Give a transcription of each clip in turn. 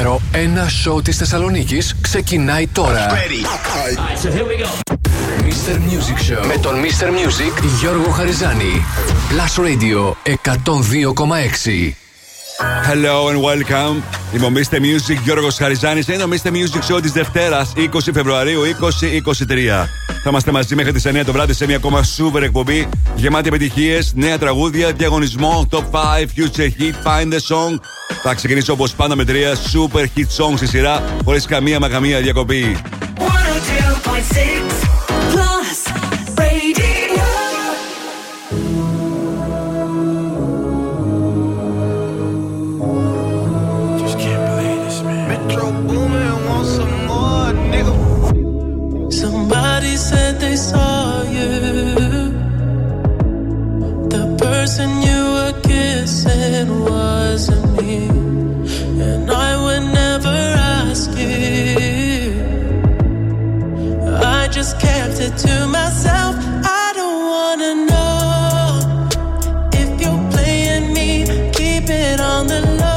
νούμερο 1 σόου της Θεσσαλονίκης ξεκινάει τώρα. Right, so here we go. Mr. Music Show με τον Mr. Music Γιώργο Χαριζάνη. Plus Radio 102,6. Hello and welcome. Είμαι ο Mr. Music Γιώργος Χαριζάνης. Είναι ο Mr. Music Show της Δευτέρας 20 Φεβρουαρίου 2023. Θα είμαστε μαζί μέχρι τις 9 το βράδυ σε μια ακόμα super εκπομπή γεμάτη επιτυχίες, νέα τραγούδια, διαγωνισμό, top 5, future hit, find the song. Θα ξεκινήσω όπως πάντα με 3 super hit songs στη σειρά, χωρίς καμία μα καμία διακοπή. 102.6 Plus Radio. Somebody said they saw you. The person you were kissing wasn't me. And I would never ask you. I just kept it to myself. I don't wanna know if you're playing me. Keep it on the low.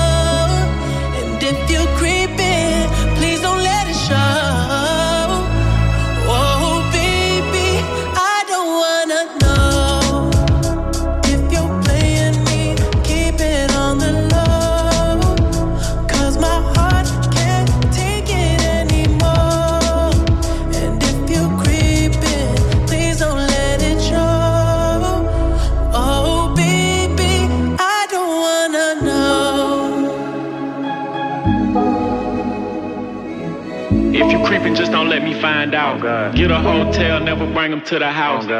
And if you creep in, please don't let it show. Let me find out. Oh, get a hotel, never bring them to the house. Oh,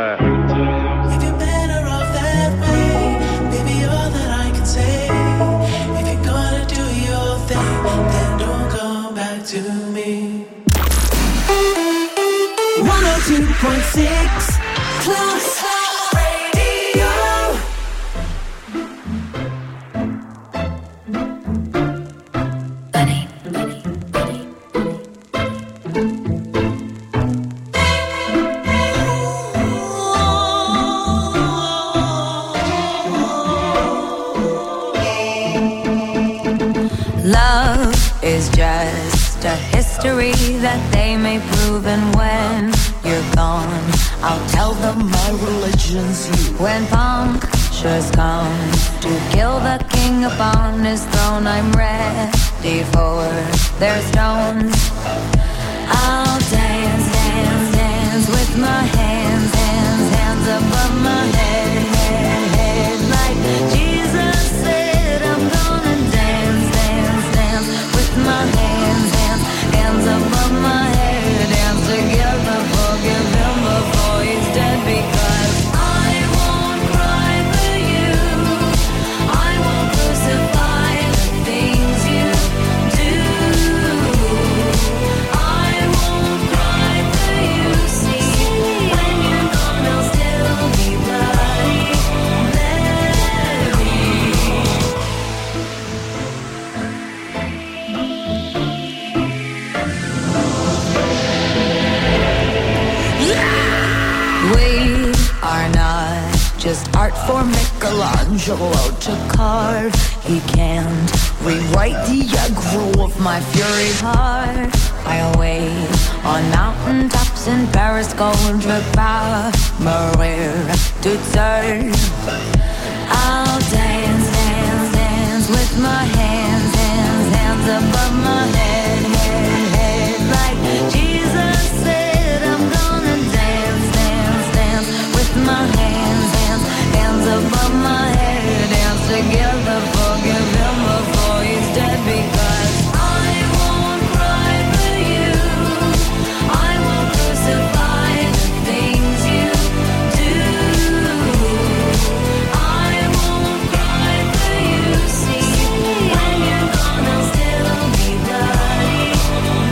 Art for Michelangelo to carve. He can't rewrite the aggro of my fury heart. I wait on mountaintops in Paris, gold rebar, Maria to turn. I'll dance, dance, dance with my hands, hands, hands above my head, head, head. Like Jesus said, I'm gonna dance, dance, dance with my hands. Hands above my head, hands together, forgive him before he's dead, because I won't cry for you, I won't crucify the things you do, I won't cry for you, see, when you're gone I'll still be bloody Mary.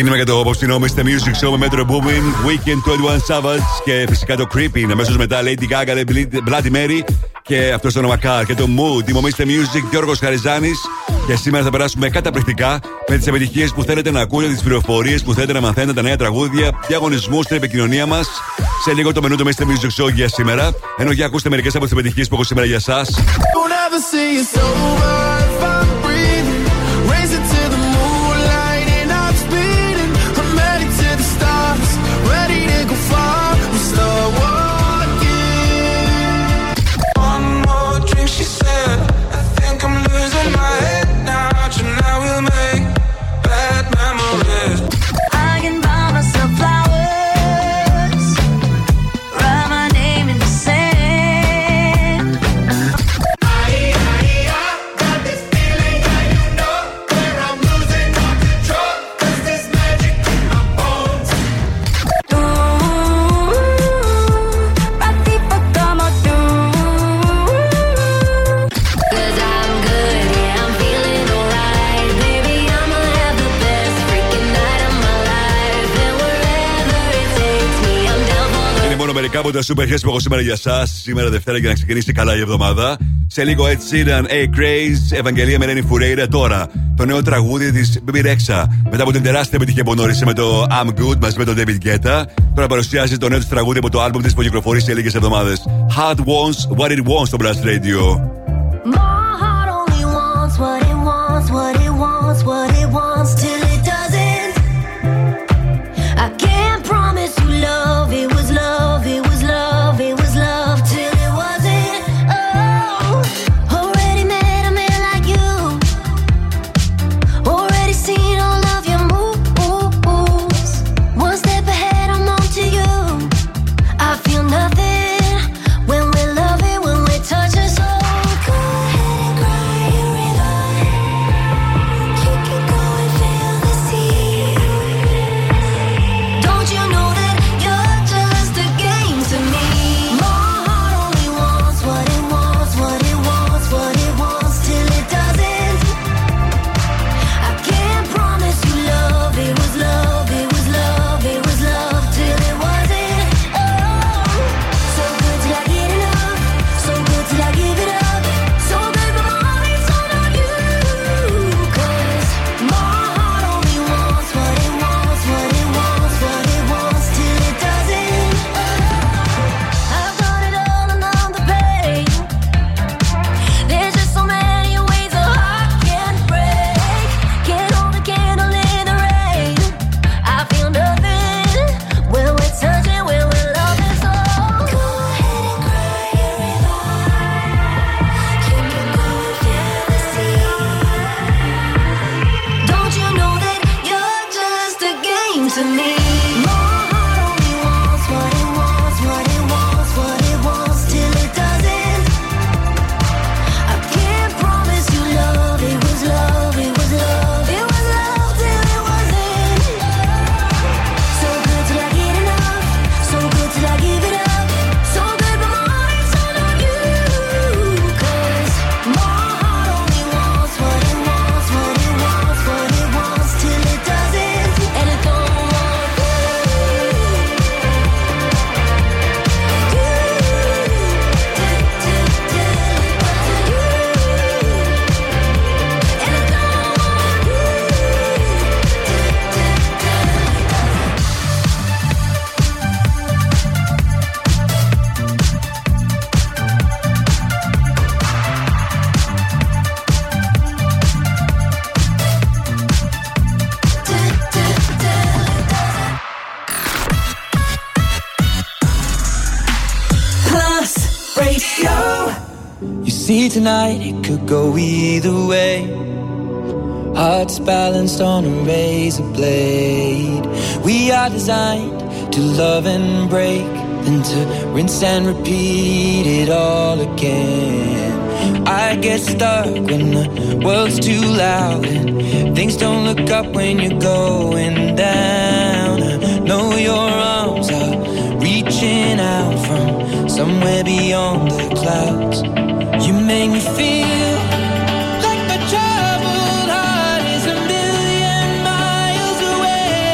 ξεκινήμα για το απόψινό Mr. Music Show με Metro Boomin, Weekend, 21 Savage και φυσικά το Creepy. Αμέσως μετά Lady Gaga, Bloody Mary και αυτό το όνομα Car και το Mood. Είμαι ο Mr. Music, Γιώργος Χαριζάνης και σήμερα θα περάσουμε καταπληκτικά με τις επιτυχίες που θέλετε να ακούτε, τις πληροφορίες που θέλετε να μαθαίνετε, τα νέα τραγούδια, διαγωνισμούς, την επικοινωνία μας. Σε λίγο το μενού του Mr. Music Show για σήμερα. Ενώ για ακούστε μερικές από τις επιτυχίες που έχω σήμερα για εσάς. Από τα super hits που έχω σήμερα για σας, σήμερα Δευτέρα, για να ξεκινήσει καλά η εβδομάδα. Σε λίγο Ed Sheeran, A Craze, Ευαγγελία Μερένη Φουρέιρα. Τώρα το νέο τραγούδι της Bebe Rexha μετά από την τεράστια επιτυχία που γνώρισε με το I'm Good μαζί με τον David Guetta. Τώρα παρουσιάζει το νέο της τραγούδι από το άλμπουμ της που κυκλοφορεί σε λίγες εβδομάδες. Heart Wants What It Wants στο Blast Radio. Tonight it could go either way. Hearts balanced on a razor blade. We are designed to love and break, then to rinse and repeat it all again. I get stuck when the world's too loud and things don't look up when you're going down. I know your arms are reaching out from somewhere beyond the clouds. You make me feel like my troubled heart is a million miles away.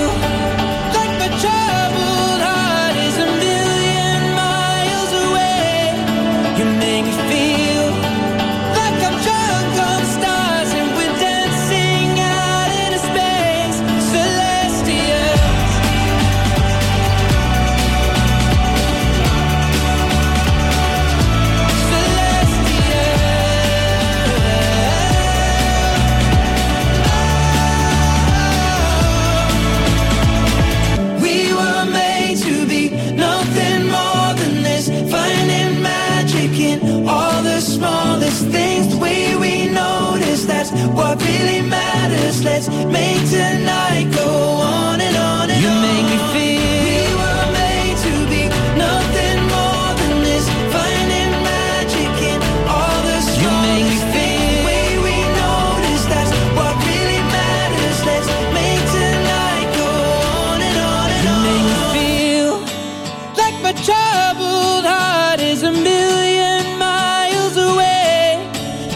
what really matters, let's make tonight go on and on and on. You make me feel we were made to be nothing more than this, finding magic in all the smallest things. The way we notice, that's what really matters, let's make tonight go on and on and on. You make me feel like my troubled heart is a million miles away.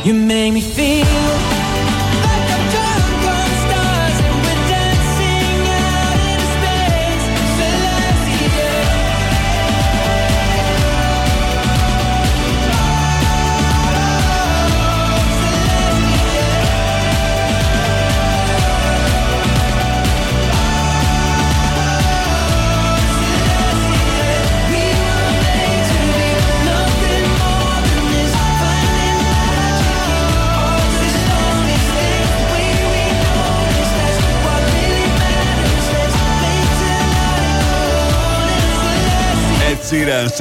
You make me feel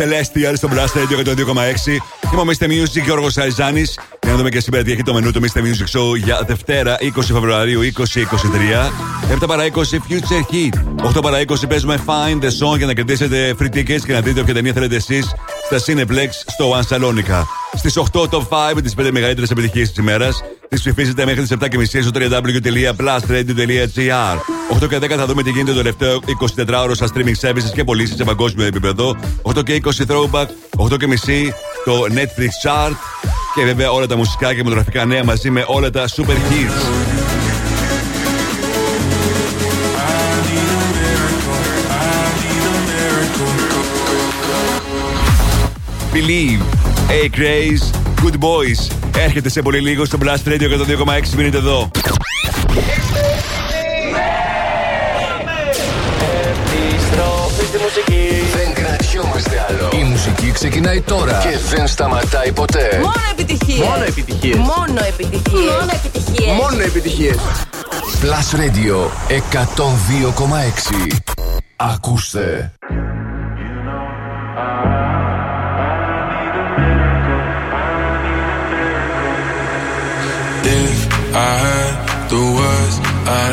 Celestial στο Blast Radio 102,6. Είμαι ο Mr. Music, Γιώργος Χαριζάνης. Για να δούμε και σήμερα τι έχει το μενού του Mr. Music Show για Δευτέρα 20 Φεβρουαρίου 2023. 7 παρά 20 Future Hit. 8 παρά 20 παίζουμε Find the Song για να κερδίσετε free tickets και να δείτε όποια ταινία θέλετε εσείς στα Cineplexx στο One Salonica. Στις 8 Top 5, τις 5 μεγαλύτερες επιτυχίες της ημέρας. Τις ψηφίζετε μέχρι τις 7.30 στο www.plusradio.gr. 8 και 10 θα δούμε τι γίνεται το τελευταίο 24ωρο στα streaming services και πωλήσεις σε παγκόσμιο επίπεδο. 8 και 20 throwback, 8 και μισή το Netflix chart και βέβαια όλα τα μουσικά και δημογραφικά νέα μαζί με όλα τα super hits. Believe, A Craze, Good Boys. Έρχεται σε πολύ λίγο στο Blast Radio 102,6. Μείνετε εδώ. Επιστροφή στη μουσική. Δεν κρατιόμαστε άλλο. Η μουσική ξεκινάει τώρα και δεν σταματάει ποτέ. Μόνο επιτυχίες. Μόνο επιτυχίες. Μόνο επιτυχίες. Μόνο επιτυχίες. Μόνο επιτυχίες. Blast Radio 102,6. Ακούστε. I heard the words, I'd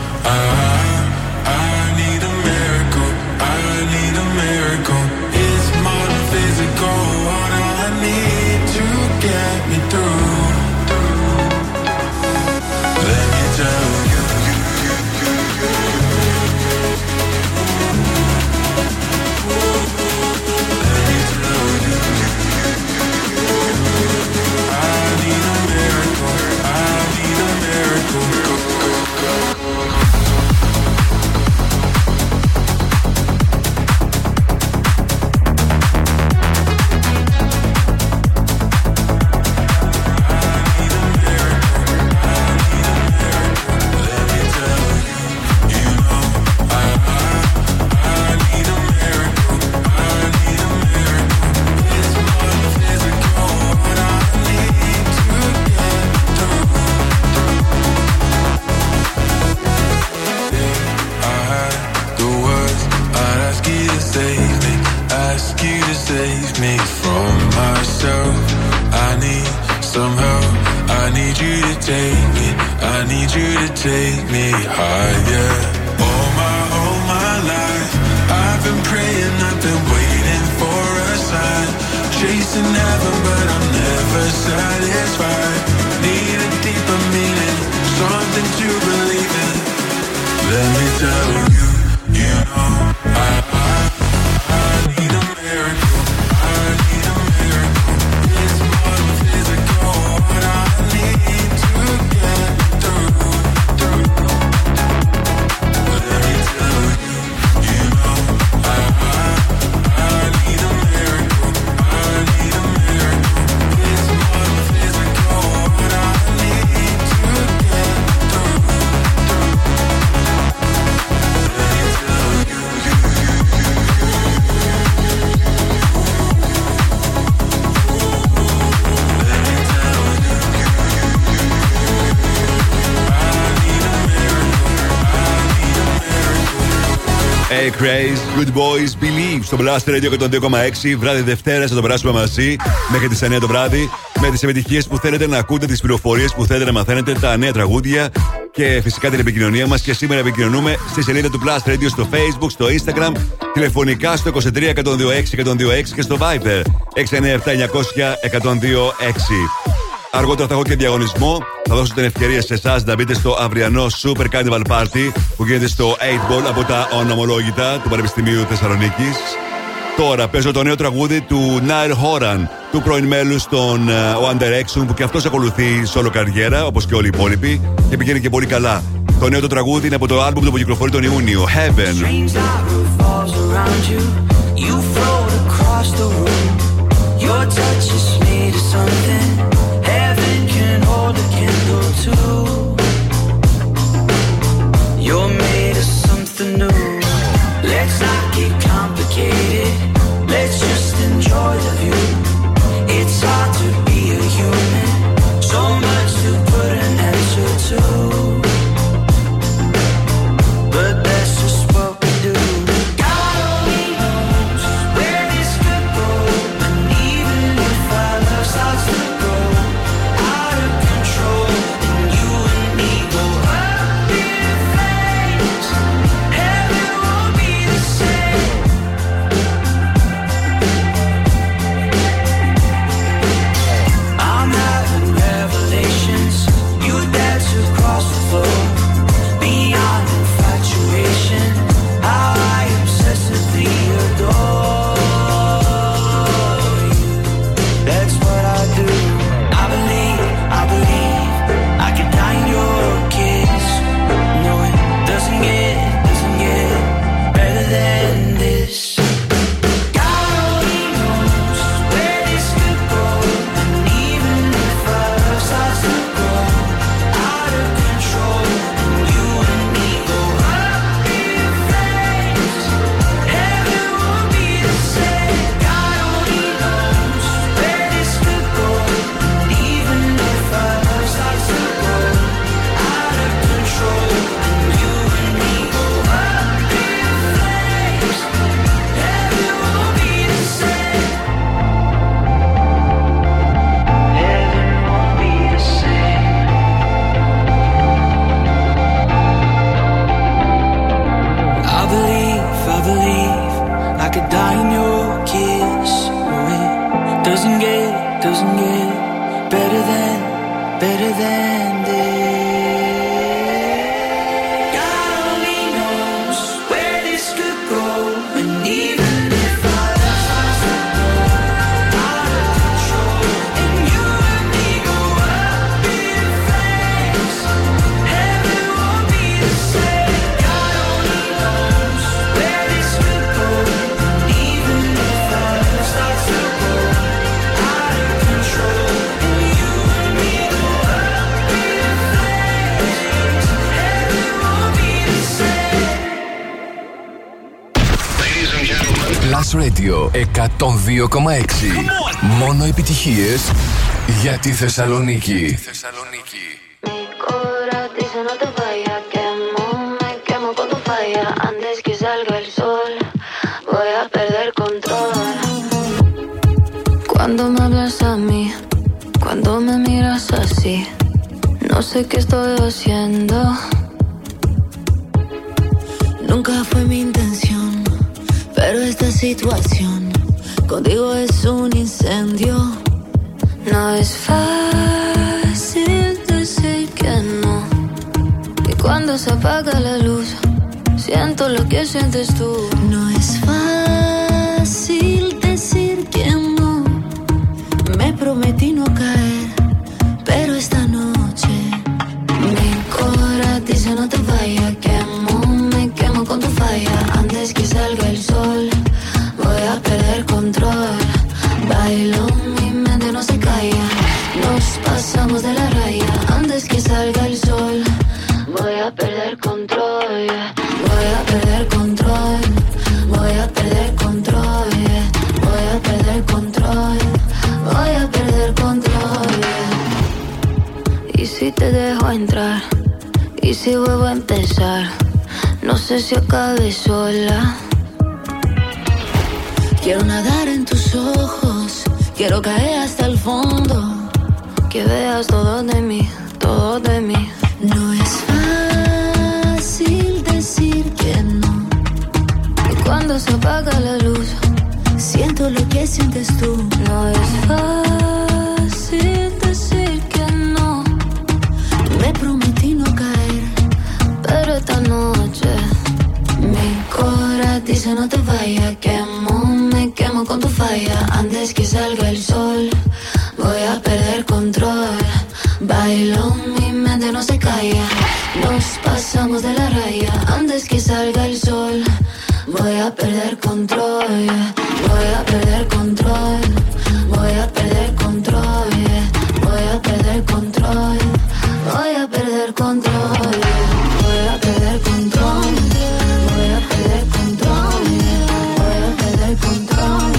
I need a miracle, I need a miracle. It's more than physical, what I need to get me through. Let me tell you, let me tell you, I need a miracle, I need a miracle. Go, go, go, go. to save me from myself. I need some help. I need you to take me. I need you to take me higher. All my life, I've been praying, I've been waiting for a sign. Chasing heaven, but I'm never satisfied. Need a deeper meaning, something to believe in. Let me tell you, you know I need a miracle. I need a miracle. It's more than physical. What I need to get through. Let me tell you, you know I need a miracle. I need a miracle. It's more than physical. What I need to get through. Let me tell you. Hey Craze, Good Boys, Believe στο Blast Radio 102,6. Βράδυ Δευτέρα θα το περάσουμε μαζί μέχρι τις 9 το βράδυ. Με τις επιτυχίες που θέλετε να ακούτε, τις πληροφορίες που θέλετε να μαθαίνετε, τα νέα τραγούδια και φυσικά την επικοινωνία μας. Και σήμερα επικοινωνούμε στη σελίδα του Blast Radio στο Facebook, στο Instagram, τηλεφωνικά στο 23 126 126 και στο Viber 697 900 1026. Αργότερα θα έχω και διαγωνισμό. Θα δώσω την ευκαιρία σε εσάς να μπείτε στο αυριανό Super Carnival Party που γίνεται στο 8Ball από τα ονομολόγητα του Πανεπιστημίου Θεσσαλονίκης. Τώρα παίζω το νέο τραγούδι του Niall Horan, του πρώην μέλους των One Direction, που και αυτός ακολουθεί solo καριέρα όπως και όλοι οι υπόλοιποι και πηγαίνει και πολύ καλά. Το νέο το τραγούδι είναι από το άλμπουμ που κυκλοφορεί τον Ιούνιο, Heaven. Heaven can hold a candle too. You're made of something new. Let's not get complicated. Let's just enjoy the view. It's hard to be a human. So much to put an answer to. But that's just what we do. God only knows where this could go. And even if our love starts to grow out of control, and you and me go up in flames, heaven won't be the same. I'm having revelations. You dance across the floor. Beyond infatuation, how I obsessively adore you. That's what I do. I believe I can dine your kiss. No, it doesn't get better than this. God only knows where this could go. And even if our love starts to grow out of control, and you and me go up in flames, heaven won't be the same. God only knows where this could go. And even if our love starts to grow out of control, and you and me go up in flames, heaven won't be the same. Heaven won't be the same. I believe I could die in your kiss. No, it doesn't get better than this. God only knows where this could go. And even if our love starts to grow out of control, and you and me go up in flames, heaven won't be the same. God only knows where this could go. And even if our love starts to grow out of control, and you and me go up in flames, heaven won't be the same. Plus Radio 102,6. Μόνο επιτυχίες για τη Θεσσαλονίκη. Mi cora dice no te vayas, quemo, me quemo con tu falla. Antes que salga el sol, voy a perder control. así. No sé qué estoy haciendo. Nunca fue mi intención, pero esta situación contigo es un incendio. No es fácil decir que no. Y cuando se apaga la luz, siento lo que sientes tú. No es fácil decir que no. Me prometí no caer, pero esta noche mi corazón dice no te vayas. Quemo, me quemo con tu falla. Antes que salga el sol, voy a perder control. Bailo, mi mente no se calla. Nos pasamos de la raya. Antes que salga el sol, voy a perder control. Voy a perder control, voy a perder control, voy a perder control, voy a perder control. Y si te dejo entrar, y si vuelvo a empezar, no sé si acabe sola. Quiero nadar en tus ojos, quiero caer hasta el fondo, que veas todo de mí, todo de mí. No es fácil decir que no. Y cuando se apaga la luz, siento lo que sientes tú. No es fácil decir que no. Me prometí no caer, pero esta noche mi corazón dice no te vayas. Quemo, me quemo con tu falla. Antes que salga el sol, voy a perder control. Bailo, mi mente no se calla. Nos pasamos de la raya. Antes que salga el sol, voy a perder control. Voy a perder control. Voy a perder control. Voy a perder control. Voy a perder control. Voy a perder control. Voy a perder control. Voy a perder control.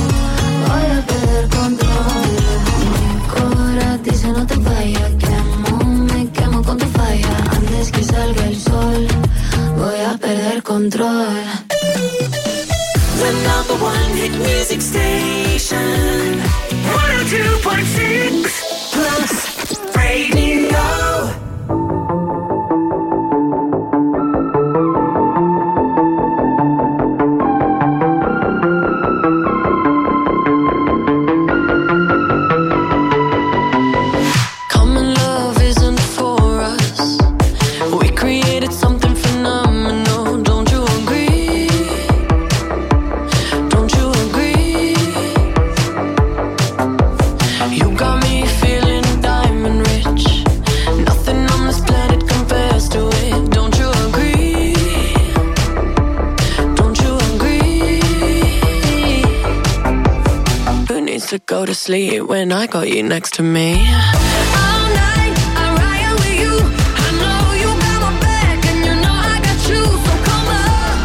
Voy a perder control. Mi corazón dice no te vayas. Con tu falla, antes que salga el sol, voy a perder control. The number one hit music station, 102.6 Plus Radio. To go to sleep when I got you next to me. All night I'm riding with you. I know you got my back and you know I got you. So come up,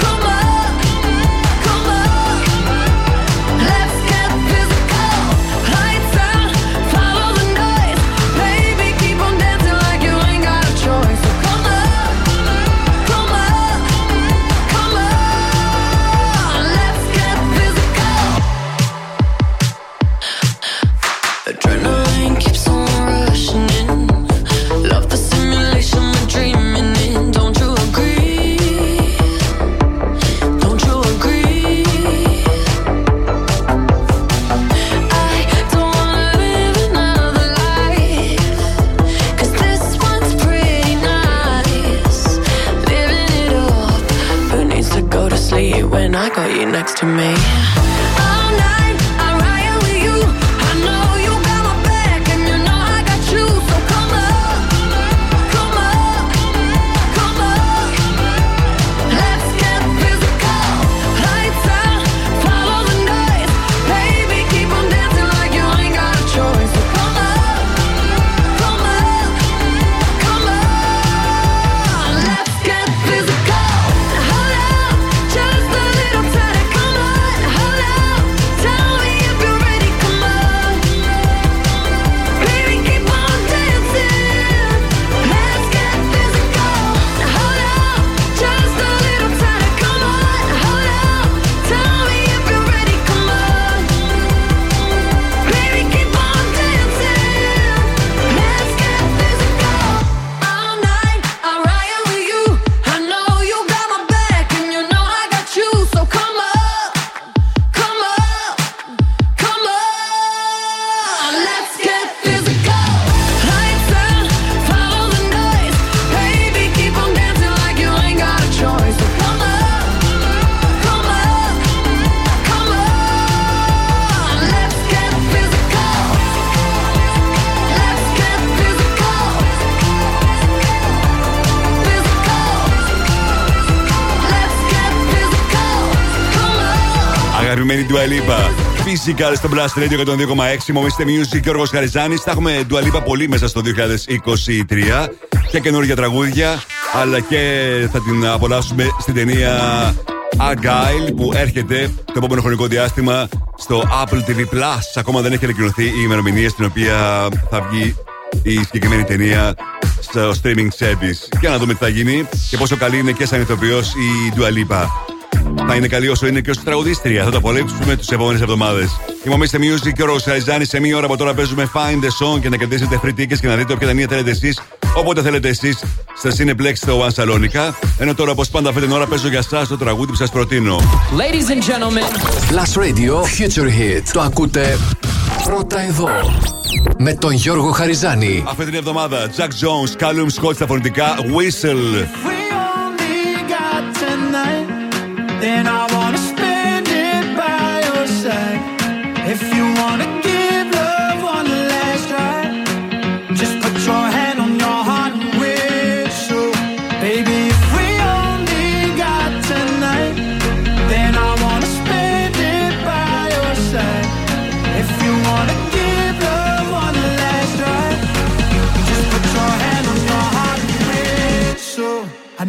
come up, come up. Let's get physical. Lights out, follow the noise. Baby, keep on dancing like you ain't got a choice. So come up, come up, come up. Let's get physical. Adrenaline keeps on rushing in. Love the simulation we're dreaming in. Don't you agree? Don't you agree? I don't wanna live another life, 'cause this one's pretty nice. Living it up. Who needs to go to sleep when I got you next to me? All night I'm riding with you. I know you. Hold on. αγαπημένη Dua Lipa. Φυσικά στο Blast Radio 102,6. Mr. Music, Γιώργος Χαριζάνης. Θα έχουμε Dua Lipa πολύ μέσα στο 2023. Και καινούργια τραγούδια. Αλλά και θα την απολαύσουμε στην ταινία Agile που έρχεται το επόμενο χρονικό διάστημα στο Apple TV Plus. Ακόμα δεν έχει ανακοινωθεί η ημερομηνία στην οποία θα βγει η συγκεκριμένη ταινία στο streaming service. Για να δούμε τι θα γίνει και πόσο καλή είναι και σαν ηθοποιός η Dua Lipa. Θα είναι καλή όσο είναι και ως τραγουδίστρια. Θα το απολαύσουμε τις επόμενες εβδομάδες. Είμαι Mr. Music και ο Γιώργος Χαριζάνης. Σε μία ώρα από τώρα παίζουμε Find the Song και να κερδίσετε free tickets και να δείτε όποια ταινία θέλετε εσείς, όποτε θέλετε εσείς, στα Cineplexx στο One Salonica. Ενώ τώρα, όπως πάντα, αυτή την ώρα παίζω για εσάς το τραγούδι που σας προτείνω. Ladies and gentlemen, Plus Radio Future Hit. Το ακούτε πρώτα εδώ. Με τον Γιώργο Χαριζάνη. Αυτή την εβδομάδα, Jack Jones, Callum Scott στα φωνητικά, Whistle. Then I wanna spend it by your side. If you wanna give love one last try, just put your hand on your heart and whistle. Baby, if we only got tonight, then I wanna spend it by your side. If you wanna give love one last try, just put your hand on your heart and whistle. And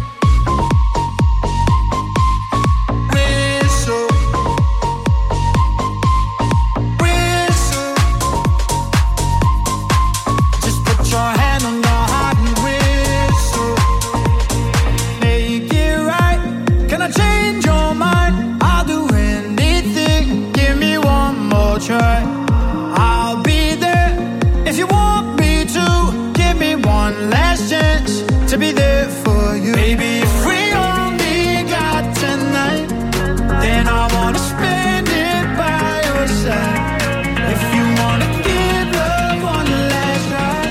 I'll be there if you want me to. Give me one last chance to be there for you. Baby, if we only got tonight, then I wanna spend it by your side. If you wanna give love one last try,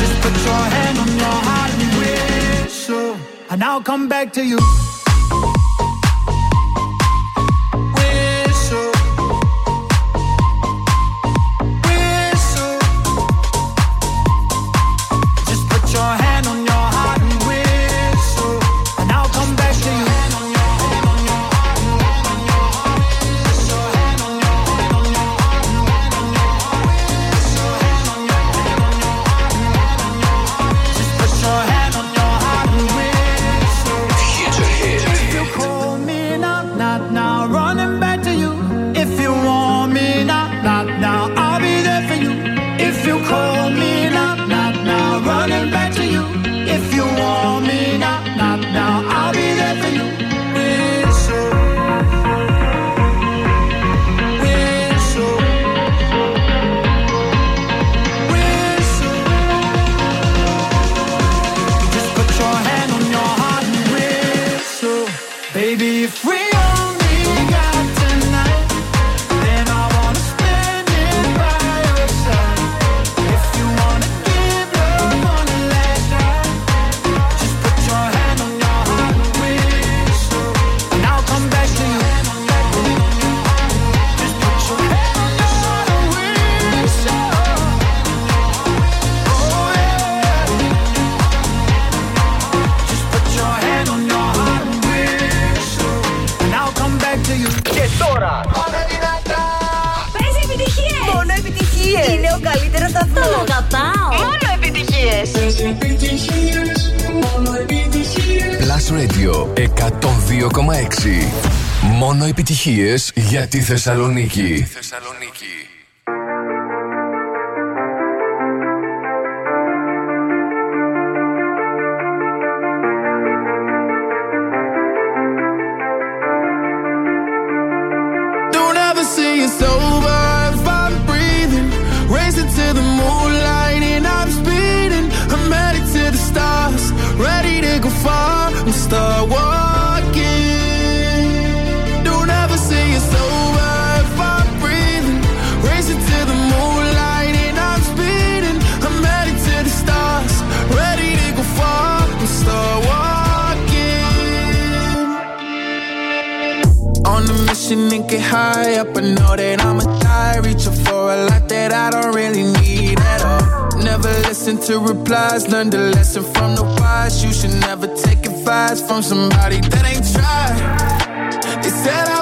just put your hand on your heart and whistle. And I'll come back to you. Επιτυχίες για τη Θεσσαλονίκη. Learned a lesson from the wise. You should never take advice from somebody that ain't tried. They said I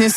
since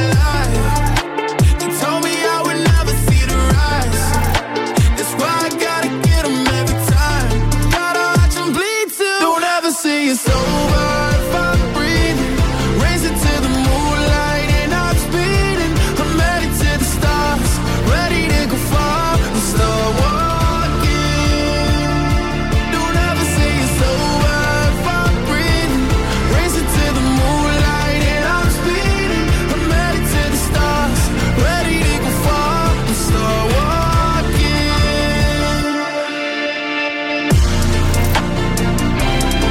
alive. They told me I would never see the rise. That's why I gotta get them every time. Gotta watch them bleed too. Don't ever say it's over if I'm breathing. Racing to the moonlight and I'm speeding. I'm headed to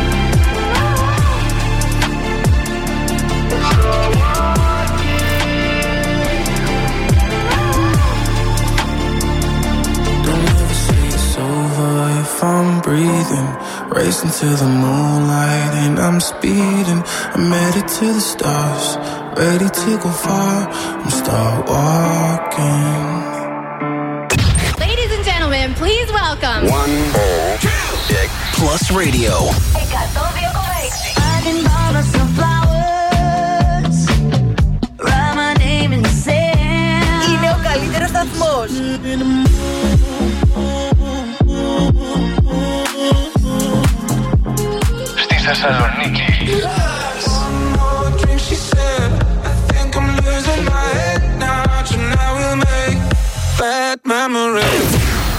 the stars, ready to go far. I'm still walking. Don't ever say it's over if I'm breathing. Racing to the moonlight. I'm breathing, racing to the moonlight and I'm speeding. I'm headed to the stars, ready to go far. I'm start walking. Ladies and gentlemen, please welcome 1, 2, 6 Plus Radio. I can borrow some flowers. Write my name in the sand. Είναι ο καλύτερος σταθμός. Στη Θεσσαλονίκη.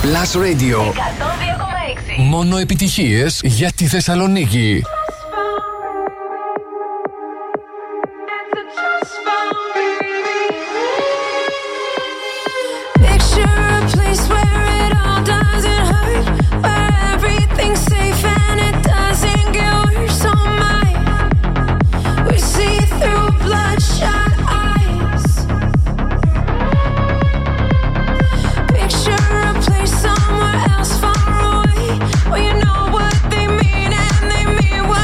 Blast Radio. Μόνο επιτυχίες για τη Θεσσαλονίκη. Where you know what they mean and they mean what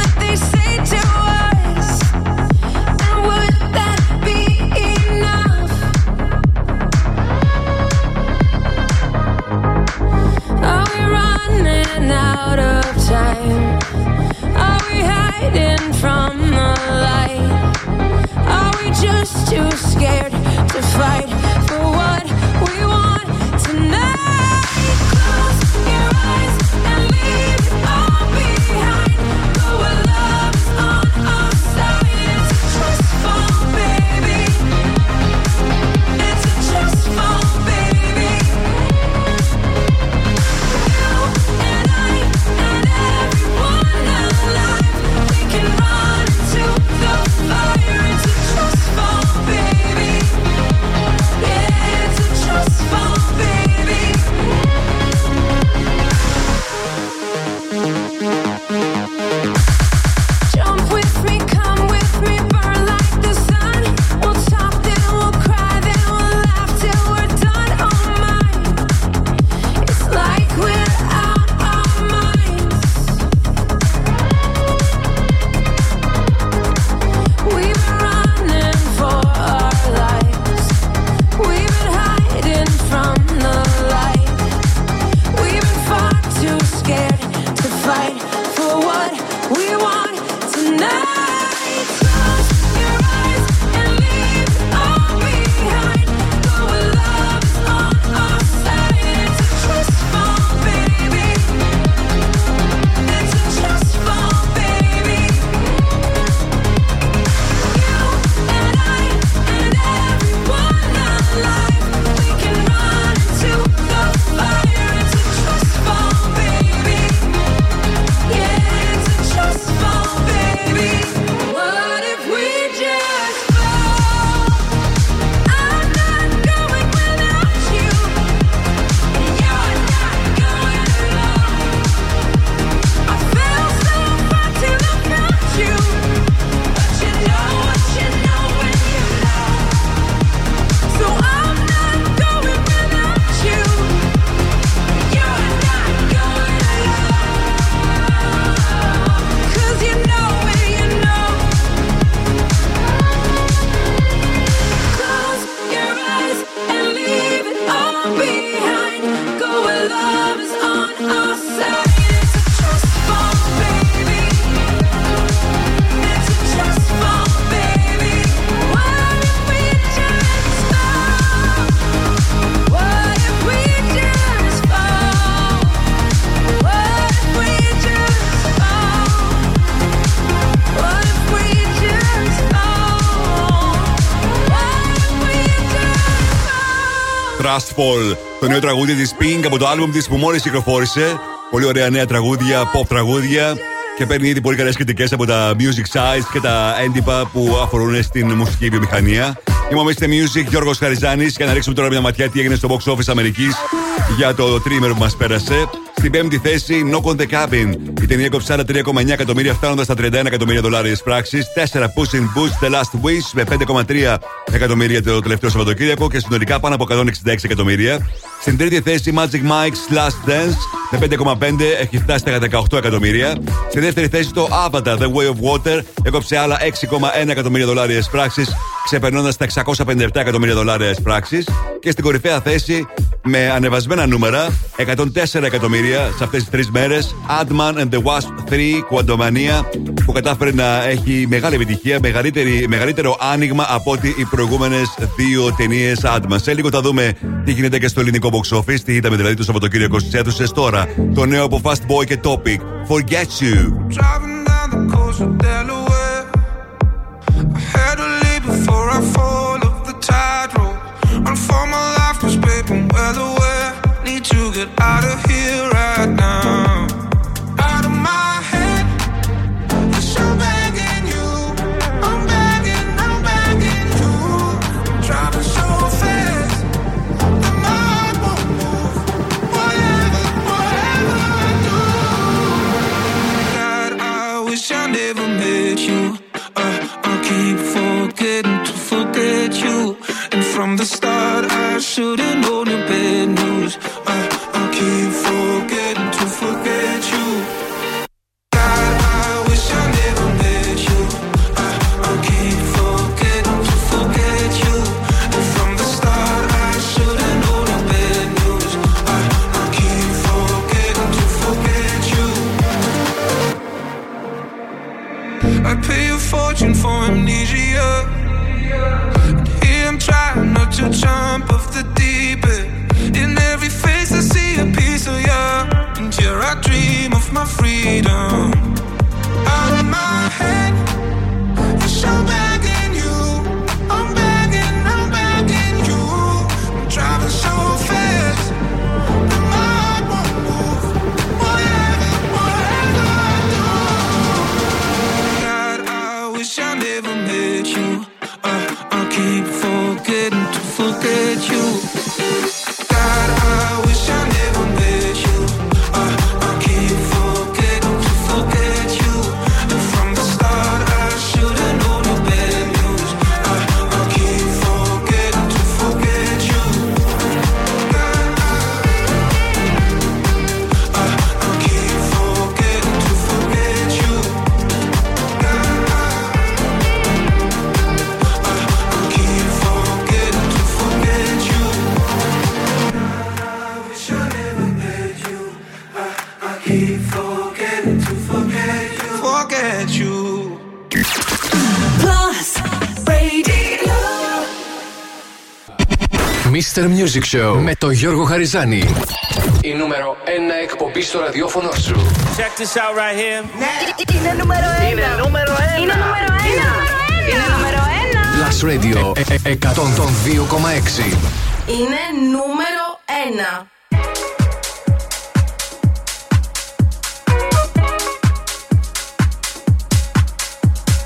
Το νέο τραγούδι της Pink από το άλμπουμ της που μόλις κυκλοφόρησε. Πολύ ωραία νέα τραγούδια, pop τραγούδια. Και παίρνει ήδη πολύ καλές κριτικές από τα music sites και τα έντυπα που αφορούν στην μουσική βιομηχανία. Είμαι ο Mr. Music, Γιώργος Χαριζάνης. Και να ρίξουμε τώρα μια ματιά τι έγινε στο box office Αμερικής για το τρίμηνο που μας πέρασε. Στην 5η θέση, Knock on the Cabin. Η ταινία κόψε άλλα 3,9 εκατομμύρια φτάνοντας στα $31 εκατομμύρια πράξης. 4 Puss in Boots, The Last Wish με 5,3 εκατομμύρια το τελευταίο Σαββατοκύριακο και συνολικά πάνω από 166 εκατομμύρια. Στην 3η θέση, Magic Mike's Last Dance με 5,5 έχει φτάσει στα 18 εκατομμύρια. Στη 2η θέση, το Avatar The Way of Water έκοψε άλλα 6,1 εκατομμύρια δολάρια πράξης, ξεπερνώντας τα $657 εκατομμύρια πράξης. Και στην κορυφαία θέση, με ανεβασμένα νούμερα, 104 εκατομμύρια σε αυτές τις τρεις μέρες, Ant-Man and the Wasp 3 Quantumania, που κατάφερε να έχει μεγάλη επιτυχία, μεγαλύτερο άνοιγμα από ό,τι οι προηγούμενες δύο ταινίες Ant-Man. Σε λίγο θα δούμε τι γίνεται και στο ελληνικό box office, τι είδαμε δηλαδή το Σαββατοκύριακο στις αίθουσες. Τώρα, το νέο από Fast Boy και Topic, Forget You. For my life was paper well aware. Need to get out of here right now. Out of my head, it's you begging you. I'm begging you. I'm driving so fast, the mind won't move. Whatever I do, God, I wish I never met you. I keep forgetting to forget you. And from the start, I should've known the bad news. I keep forgetting to forget you. God, I wish I never met you. I keep forgetting to forget you. And from the start, I should've known the bad news. I keep forgetting to forget you. I'd pay a fortune for amnesia. I'm trying not to jump off the deep end. In every face I see a piece of you. And here I dream of my freedom. Out of my head, for sure begging you. I'm begging you. I'm driving so fast, the mind won't move. Whatever I do, God, I wish I never met you. I keep forgetting to forget you. God, I wish I never met you. I keep forgetting to forget you. And from the start, I should've known the bad news. I keep forgetting to forget you. God, I keep forgetting to forget you. Mr. Music Show με το Γιώργο Χαριζάνη. Η νούμερο 1 εκπομπή στο ραδιόφωνο σου. Check this out right here. Ναι. Είναι νούμερο 1. Είναι νούμερο 1. Είναι νούμερο 1. Plus Radio 102,6. Είναι νούμερο 1.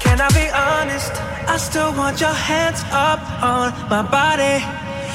Can I be honest? I still want your hands up on my body.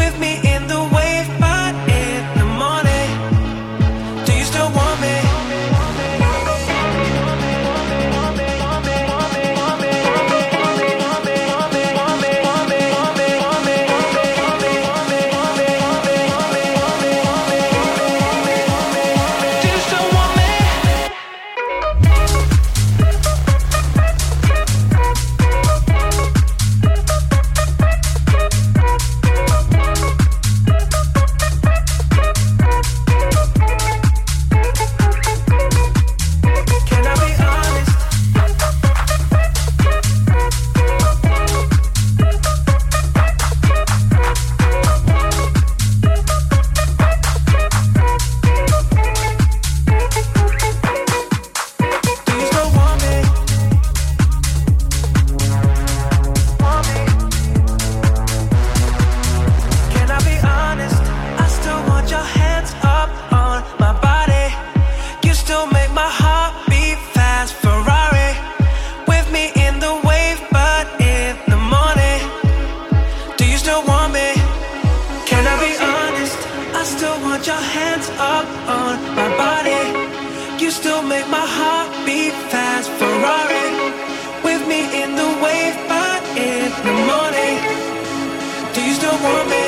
with me in the wave, but in the morning, do you still want me? still want me? Can I be honest? I still want your hands up on my body. You still make my heart beat fast. Ferrari with me in the wave, but in the morning. Do you still want me?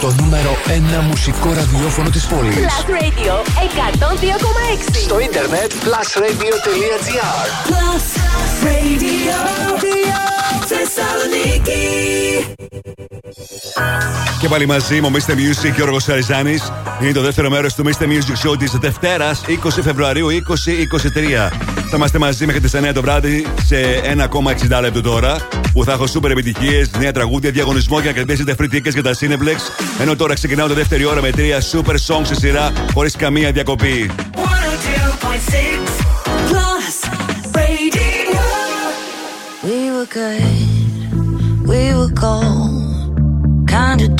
Το νούμερο 1 μουσικό ραδιόφωνο της πόλης. Plus Radio 102,6. Στο ίντερνετ plusradio.gr. Plus Radio Θεσσαλονίκη. Και πάλι μαζί μου, Mr. Music, Γιώργος Χαριζάνης. Είναι το δεύτερο μέρος του Mr. Music Show της Δευτέρας, 20 Φεβρουαρίου 2023. Θα είμαστε μαζί μέχρι τις 9 το βράδυ σε 1,60 λεπτό τώρα, που θα έχω σούπερ επιτυχίες, νέα τραγούδια, διαγωνισμό για να κρατήσετε free tickets για τα Cineplexx. Ενώ τώρα ξεκινάω το δεύτερη ώρα με 3 super songs σε σειρά, χωρίς καμία διακοπή.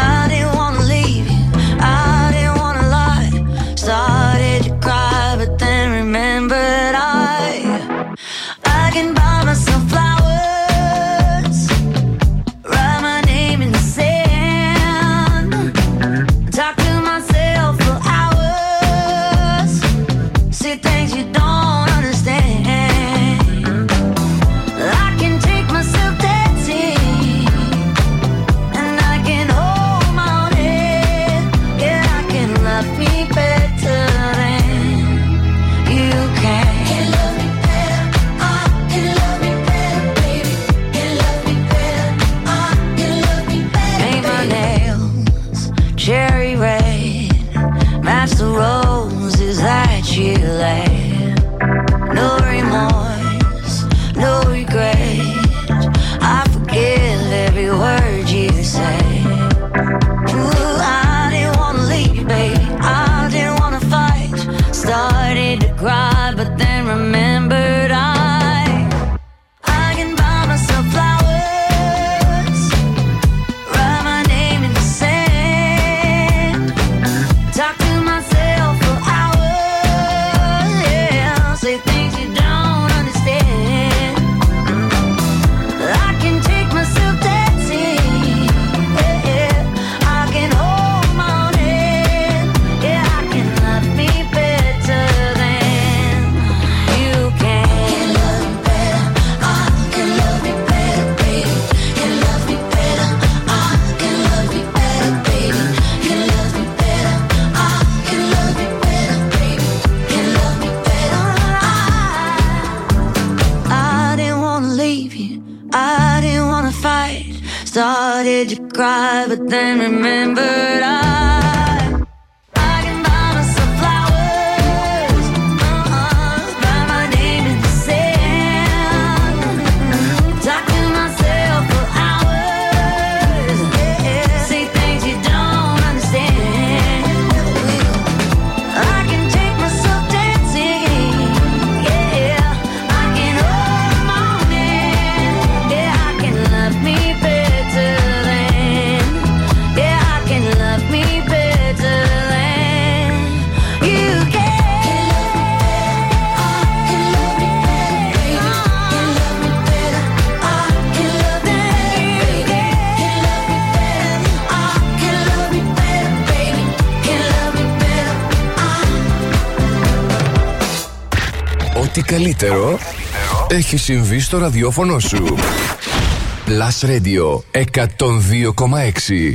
I didn't wanna leave you, I didn't wanna lie. Started to cry, but then remembered I can buy myself flowers, write my name in the sand, talk to myself for hours, see things you don't understand. But then remembered I can buy myself flowers, write my name in the sand, talk to myself for hours, yeah. Say things you don't understand. I can take myself dancing, yeah. I can hold my own hand, yeah. I can love me better. Me Ό,τι καλύτερο έχει συμβεί στο ραδιόφωνο σου. Plus Radio 102,6.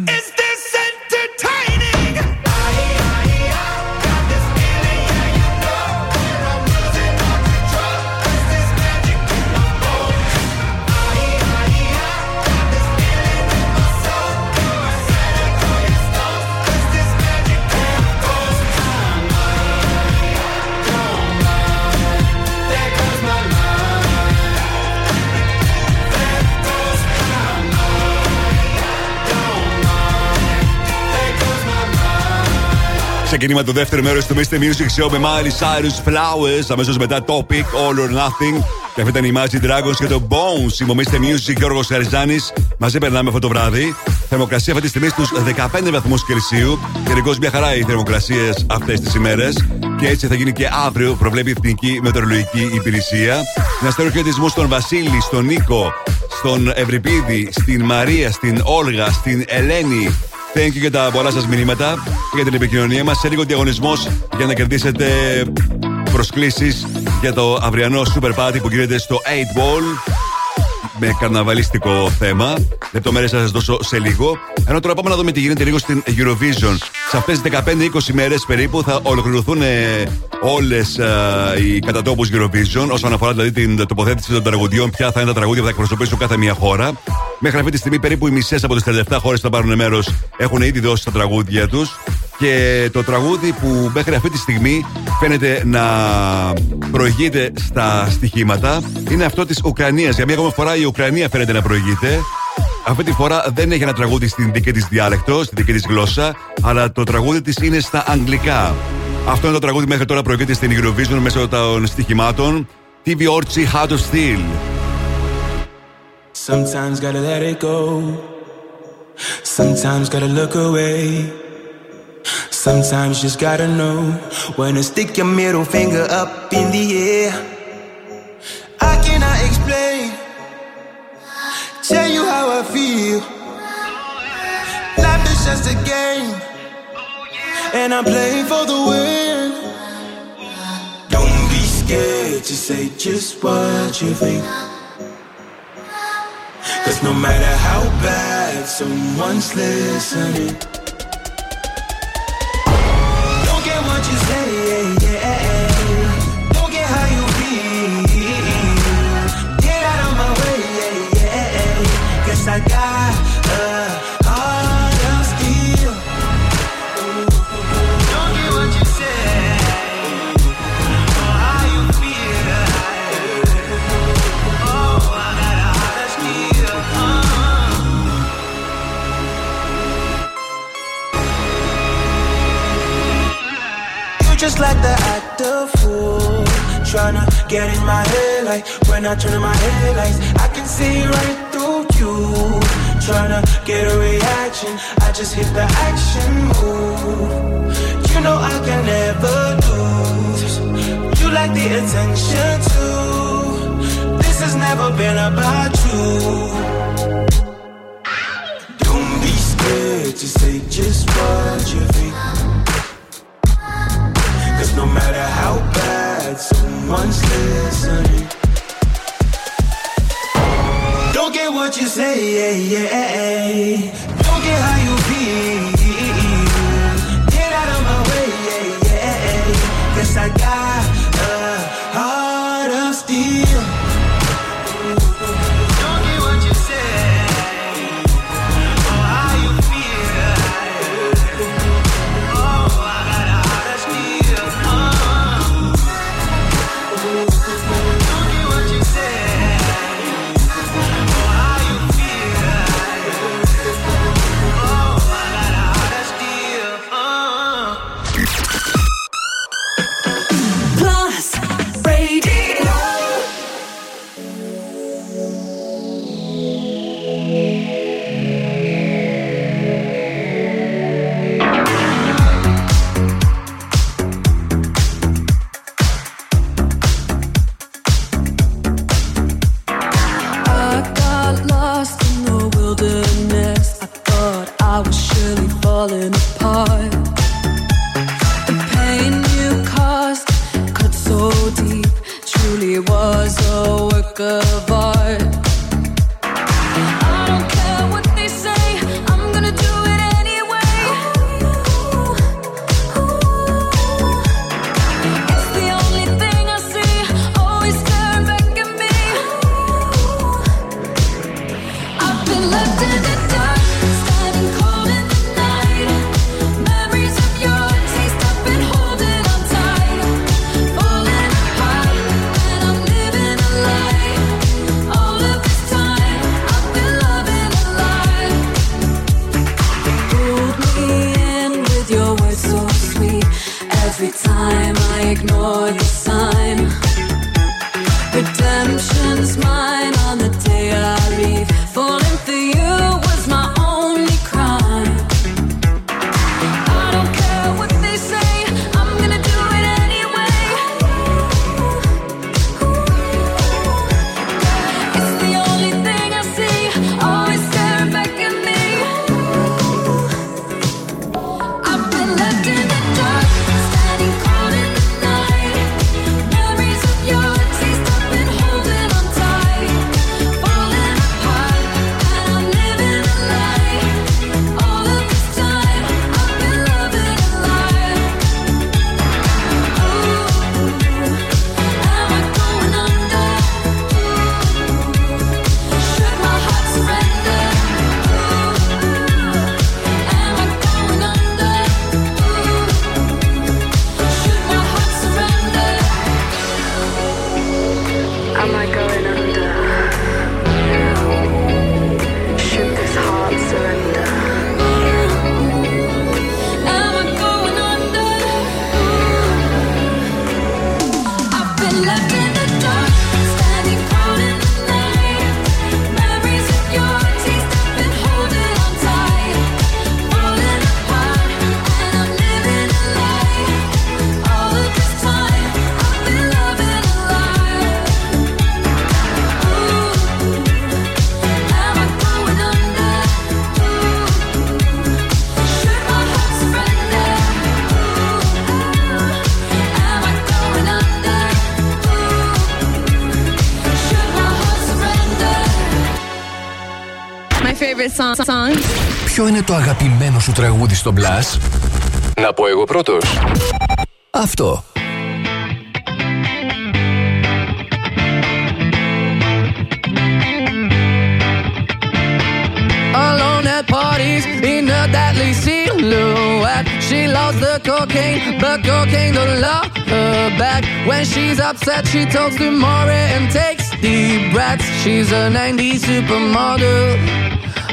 Is this entertaining? I got this feeling, yeah, you know, that I'm losing all control. 'Cause there's magic in my bones. I got this feeling in my soul. You're a center for your stars. 'Cause there's magic. Come on. ξεκίνημα του δεύτερου μέρους του Mr. Music Show με Miley Cyrus Flowers. Αμέσως μετά Topic, All or Nothing. Και αυτή ήταν η Imagine Dragons και το Bones. Είμαι ο Mr. Music, Γιώργος Χαριζάνης. Μαζί περνάμε αυτό το βράδυ. Θερμοκρασία αυτή τη στιγμή στους 15 βαθμούς Κελσίου. Γενικώς μια χαρά οι θερμοκρασίες αυτές τις ημέρες. Και έτσι θα γίνει και αύριο, προβλέπει η Εθνική Μετεωρολογική Υπηρεσία. Να στέλνω χαιρετισμό στον Βασίλη, στον Νίκο, στον Ευρυπίδη, στην Μαρία, στην Όλγα, στην Ελένη. Thank you για τα πολλά σας μηνύματα και για την επικοινωνία μας. Σε λίγο διαγωνισμός για να κερδίσετε προσκλήσεις για το αυριανό super party που γίνεται στο 8Ball με καρναβαλιστικό θέμα. Λεπτομέρειες θα σας δώσω σε λίγο. Ενώ τώρα πάμε να δούμε τι γίνεται λίγο στην Eurovision. Σε αυτές τις 15-20 μέρες περίπου θα ολοκληρωθούν όλες οι κατατόπους Eurovision, όσον αφορά δηλαδή την τοποθέτηση των τραγουδιών, ποια θα είναι τα τραγούδια που θα εκπροσωπήσουν κάθε μία χώρα. Μέχρι αυτή τη στιγμή περίπου οι μισές από τις 37 χώρες που θα πάρουν μέρος έχουν ήδη δώσει τα τραγούδια τους. Και το τραγούδι που μέχρι αυτή τη στιγμή φαίνεται να προηγείται στα στοιχήματα είναι αυτό της Ουκρανίας. Για μία ακόμα φορά η Ουκρανία φαίνεται να προηγείται. Αυτή τη φορά δεν έχει ένα τραγούδι στην δική της διάλεκτο, στην δική της γλώσσα, αλλά το τραγούδι της είναι στα αγγλικά. Αυτό είναι το τραγούδι μέχρι τώρα προηγείται στην Eurovision μέσω των στοιχημάτων. TV Orchi, Heart of Steel. Sometimes gotta let it go. Sometimes gotta look away. Sometimes just gotta know when to stick your middle finger up in the air. I cannot explain, tell you how I feel. Life is just a game, and I'm playing for the win. Don't be scared to say just what you think, 'cause no matter how bad, someone's listening. You say, yeah, yeah. Don't get how you feel. Get out of my way, yeah, yeah. 'Cause I got a heart of steel. Don't get what you say or how you feel. Oh, I got a heart of steel. Just like the act of fool, tryna get in my head like when I turn my headlights, I can see right through you. Tryna get a reaction, I just hit the action move. You know I can never lose. You like the attention too. This has never been about you. Don't be scared to say just what you think. 'Cause no matter how bad, someone's listening. Don't get what you say, yeah, yeah. Don't get how you feel. Get out of my way, yeah, yeah. 'Cause I got a heart of steel. Don't get what you say or how you feel. Oh, I got a heart of steel. ignore the sign. Redemption's mine on the day I leave. Falling for you was my only crime. I don't care what they say, I'm gonna do it anyway. It's the only thing I see, always staring back at me. I've been left in the dark, standing cold in the night. Memories of your taste I've been holding on tight. Falling apart, and I'm living a lie. All of this time, I've been loving a lie. Ooh, am I going under? Ooh, should my heart surrender? Ooh, am I going under? Ooh, should my heart surrender? Am I going under? Should this heart surrender? Am I going under? I've been left in the dark, standing cold in the night. Memories of your taste I've been holding on tight. Falling apart, and I'm living a lie. All of this time, I've been loving a lie. Ooh, am I going under? Ooh, should my heart surrender? Ooh, am I going under? Ooh, should my heart surrender? My favorite song. Ποιο είναι το αγαπημένο σου τραγούδι στο Blast? Να πω εγώ πρώτος. Αυτό. Alone at parties in a deadly silhouette. She loves the cocaine, but cocaine don't love her back. When she's upset, she talks to Maury and takes deep breaths. She's a 90s supermodel.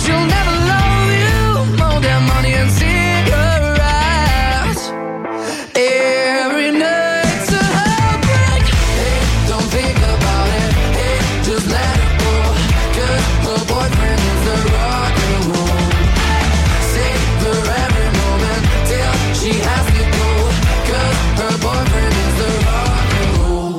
She'll never love you more than money and cigarettes. Every night's a heartbreak. Hey, don't think about it. Hey, just let it go. Cause her boyfriend is the rock and roll. Save her every moment till she has to go. Cause her boyfriend is the rock and roll.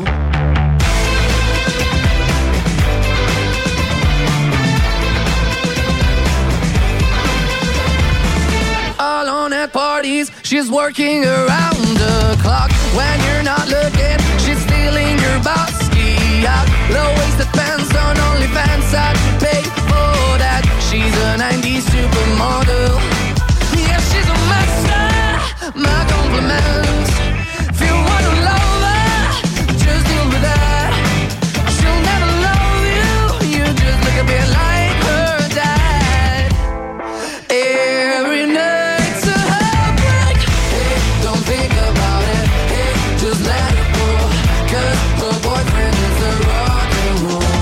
Alone at parties, she's working around the clock. When you're not looking, she's stealing your boxy out. Low-waisted pants on OnlyFans, I'd pay for that. She's a 90s supermodel. Yeah, she's a master, my compliments. If you wanna love her, just deal with her. She'll never love you, you just look a bit like her dad. Every night's a heartbreak. Hey, don't think about it. Hey, just let it go. Cause her boyfriend is the rock and roll.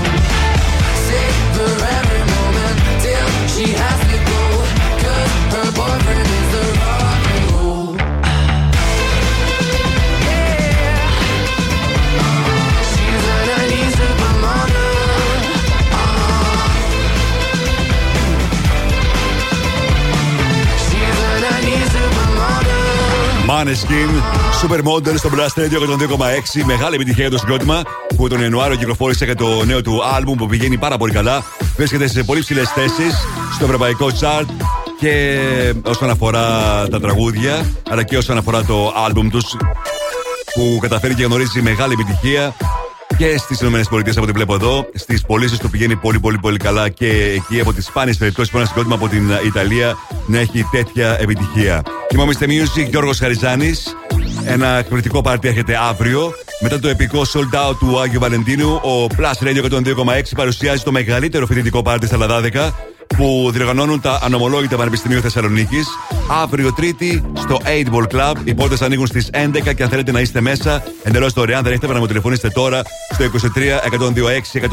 Save her every moment till she has to go. Cause her boyfriend is the rock and roll. Yeah. She's a 90s supermodel. She's a 90s supermodel. Måneskin, Supermodel στο Blast Radio 102,6. Μεγάλη επιτυχία για το συγκρότημα που τον Ιανουάριο κυκλοφόρησε για το νέο του άλμπουμ που πηγαίνει πάρα πολύ καλά. Βρίσκεται σε πολύ ψηλές θέσεις στο ευρωπαϊκό chart και όσον αφορά τα τραγούδια, αλλά και όσον αφορά το άλμπουμ τους που καταφέρει και γνωρίζει μεγάλη επιτυχία και στις ΗΠΑ από ό,τι βλέπω εδώ. Στις πωλήσεις του πηγαίνει πολύ καλά και εκεί από τις σπάνιες περιπτώσεις που ένα συγκρότημα από την Ιταλία να έχει τέτοια επιτυχία. Είμαι ο Mr. Music, Γιώργος Χαριζάνης. Ένα εκπληκτικό πάρτι έρχεται αύριο. Μετά το επικό sold out του Άγιου Βαλεντίνου, ο Plus Radio 102,6 παρουσιάζει το μεγαλύτερο φοιτητικό πάρτι στα Λαδάδικα που διοργανώνουν τα ανομολόγητα Πανεπιστημίου Θεσσαλονίκης. Αύριο Τρίτη στο 8Ball Club. Οι πόρτες ανοίγουν στις 11 και αν θέλετε να είστε μέσα, εντελώς δωρεάν. Δεν έχετε παρά να μου τηλεφωνήσετε τώρα στο 23 126 126.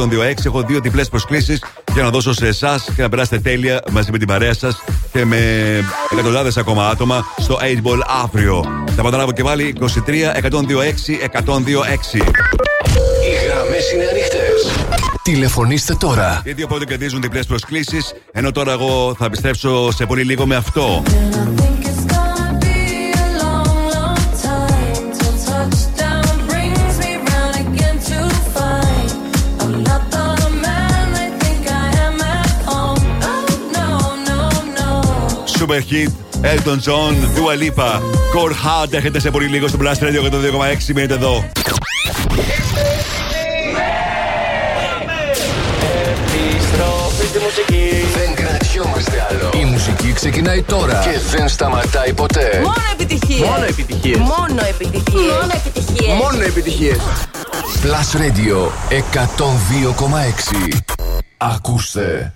Έχω δύο διπλές προσκλήσεις για να δώσω σε εσάς και να περάσετε τέλεια μαζί με την παρέα σας και με εκατοντάδες ακόμα άτομα στο 8Ball αύριο. Θα επαναλάβω και πάλι 23 126 126. Οι γραμμές είναι ανοιχτές. Τηλεφωνήστε τώρα. Γιατί οπότε κερδίζουν διπλές προσκλήσεις, ενώ τώρα εγώ θα επιστρέψω σε πολύ λίγο με αυτό. Super hit, Elton John, Dua Lipa, Core Hard, έρχεται σε πολύ λίγο στο Blast Radio 102,6, μείνετε εδώ. Επιστροφή στη μουσική. Δεν κρατιόμαστε άλλο. Η μουσική ξεκινάει τώρα και δεν σταματάει ποτέ. Μόνο επιτυχίες. Μόνο επιτυχίες. Μόνο επιτυχίες. Μόνο επιτυχίες. Μόνο επιτυχίες. Blast Radio 102,6. Ακούστε.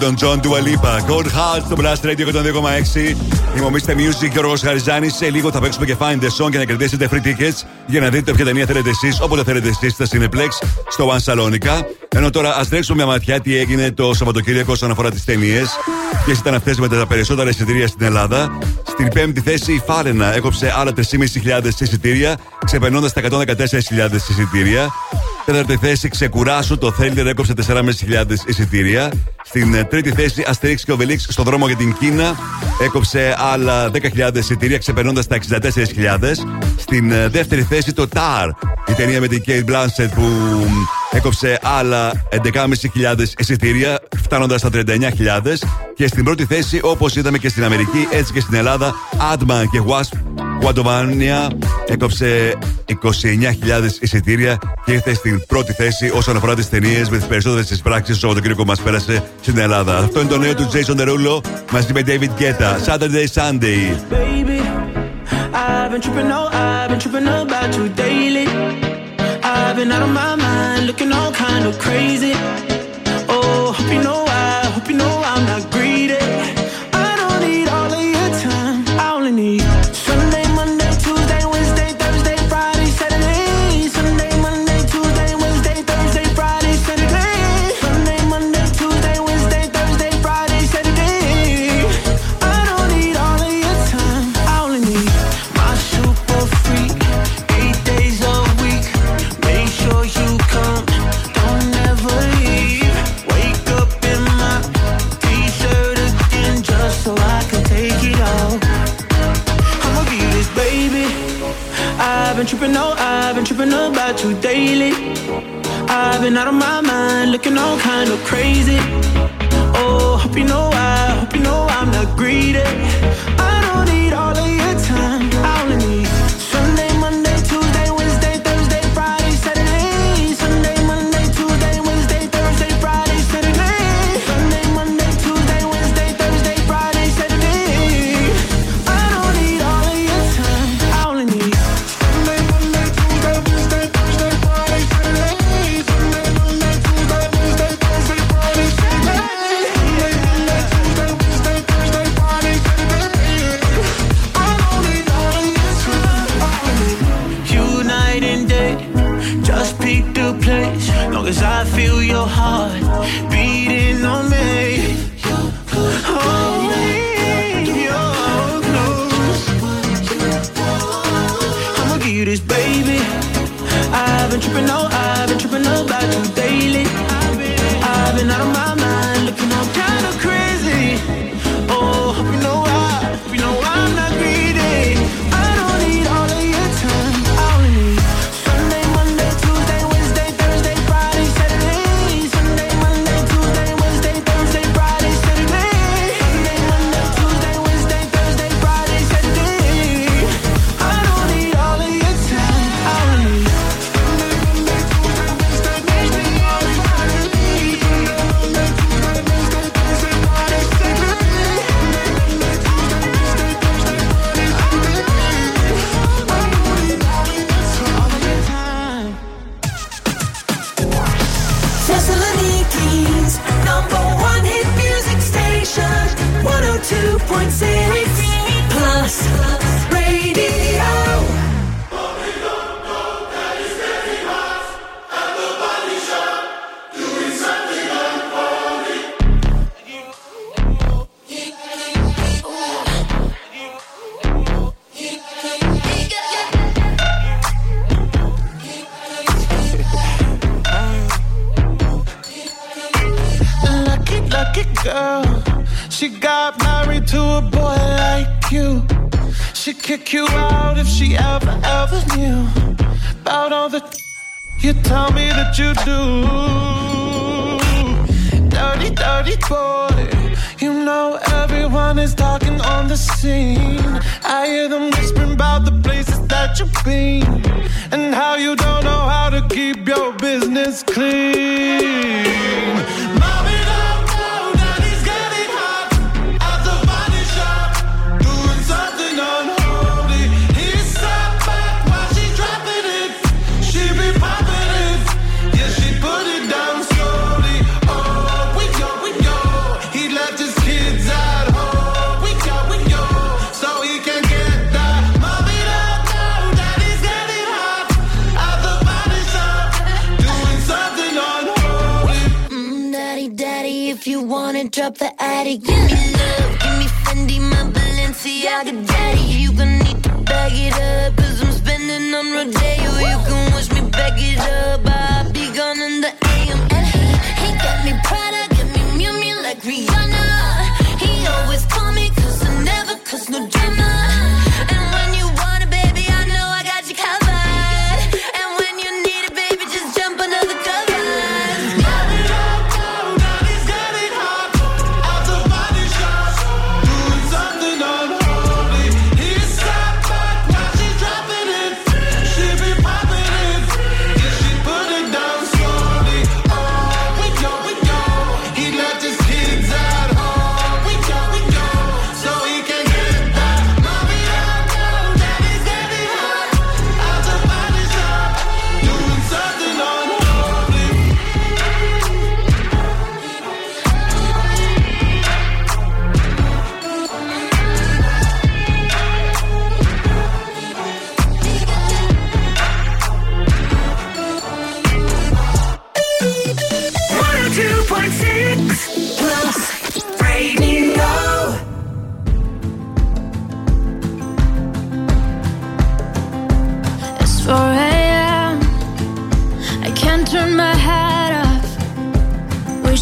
Τον Τζον Dua Lipa, Cold Heart στο Blast Radio 102,6. Είμαι ο Mr. Music, Γιώργος Χαριζάνης. Σε λίγο θα παίξουμε και Find the Song για να κερδίσετε free tickets για να δείτε ποια ταινία θέλετε εσείς, όποτε θέλετε εσείς, στα Cineplexx, στο One Salonica. Ενώ τώρα ας τρέξουμε μια ματιά τι έγινε το Σαββατοκύριακο όσον αφορά τις ταινίες. Ποιες ήταν αυτές με τα περισσότερα εισιτήρια στην Ελλάδα. Στην πέμπτη θέση η Φάρενα έκοψε άλλα 3.500 εισιτήρια, ξεπερνώντας τα 114.000 εισιτήρια. Τέταρτη θέση, ξεκουράσου, το Thriller έκοψε 4.500 εισιτήρια. Στην τρίτη θέση, Αστερίξ και Οβελίξ στον δρόμο για την Κίνα, έκοψε άλλα 10.000 εισιτήρια, ξεπερνώντας τα 64.000. Στην δεύτερη θέση, το Tar, η ταινία με την Kate Blanchett, που έκοψε άλλα 11.500 εισιτήρια, φτάνοντας στα 39.000. Και στην πρώτη θέση, όπως είδαμε και στην Αμερική, έτσι και στην Ελλάδα, Ant-Man και Wasp Quantumania έκοψε 29.000 εισιτήρια και ήρθε στην πρώτη θέση όσον αφορά τις ταινίες με τις περισσότερες εισπράξεις από τον κύριο που μας πέρασε στην Ελλάδα. Αυτό είναι το νέο του Jason Derulo μαζί με David Guetta. Saturday, Sunday. Baby, I've been tripping, oh, I've been tripping about you daily. I've been out of my mind, looking all kind of crazy. Oh, hope you know I'm not greedy. I don't need all of your time, I only need tripping, oh, I've been tripping about you daily. I've been out of my mind, looking all kind of crazy. Oh, hope you know I'm not greedy. I don't need all of your time, I only need Sunday, Monday, Tuesday, Wednesday, Thursday, Friday, Saturday. Sunday, Monday, Tuesday, Wednesday, Thursday, Friday, Saturday. Sunday, Monday, Tuesday, Wednesday, Thursday, Friday, Saturday. I don't need all of your time, I only need place, long as I feel your heart beating on me. Oh, you're close. I'ma give you this, baby. I've been tripping, oh, I've been tripping about you daily. I've been out of my mind, looking all kind of crazy. Oh, hope you know I, hope you know I'm not greedy. I don't need all of your time, I only need. Kick you out if she ever, ever knew about all the you tell me that you do. Dirty, dirty boy, you know everyone is talking on the scene. I hear them whispering about the places that you've been and how you don't know how to keep your business clean. Mommy, drop the attic, give me love, give me Fendi, my Balenciaga daddy. You gon' need to bag it up, cause I'm spending on Rodeo. You can wish me back it up, I'll be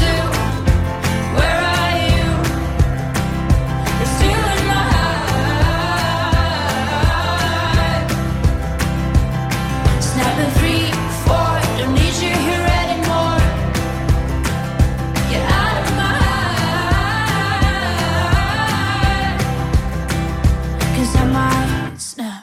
two, where are you? It's still in my heart. Snapping three, four, don't need you here anymore. Get out of my heart, 'cause I might snap.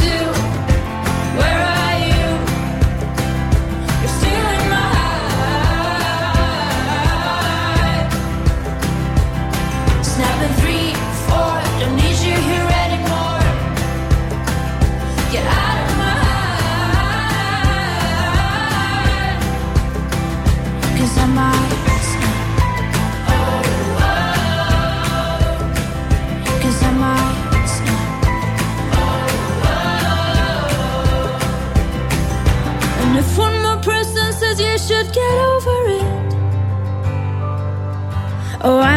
two, where are you? You should get over it. Oh, I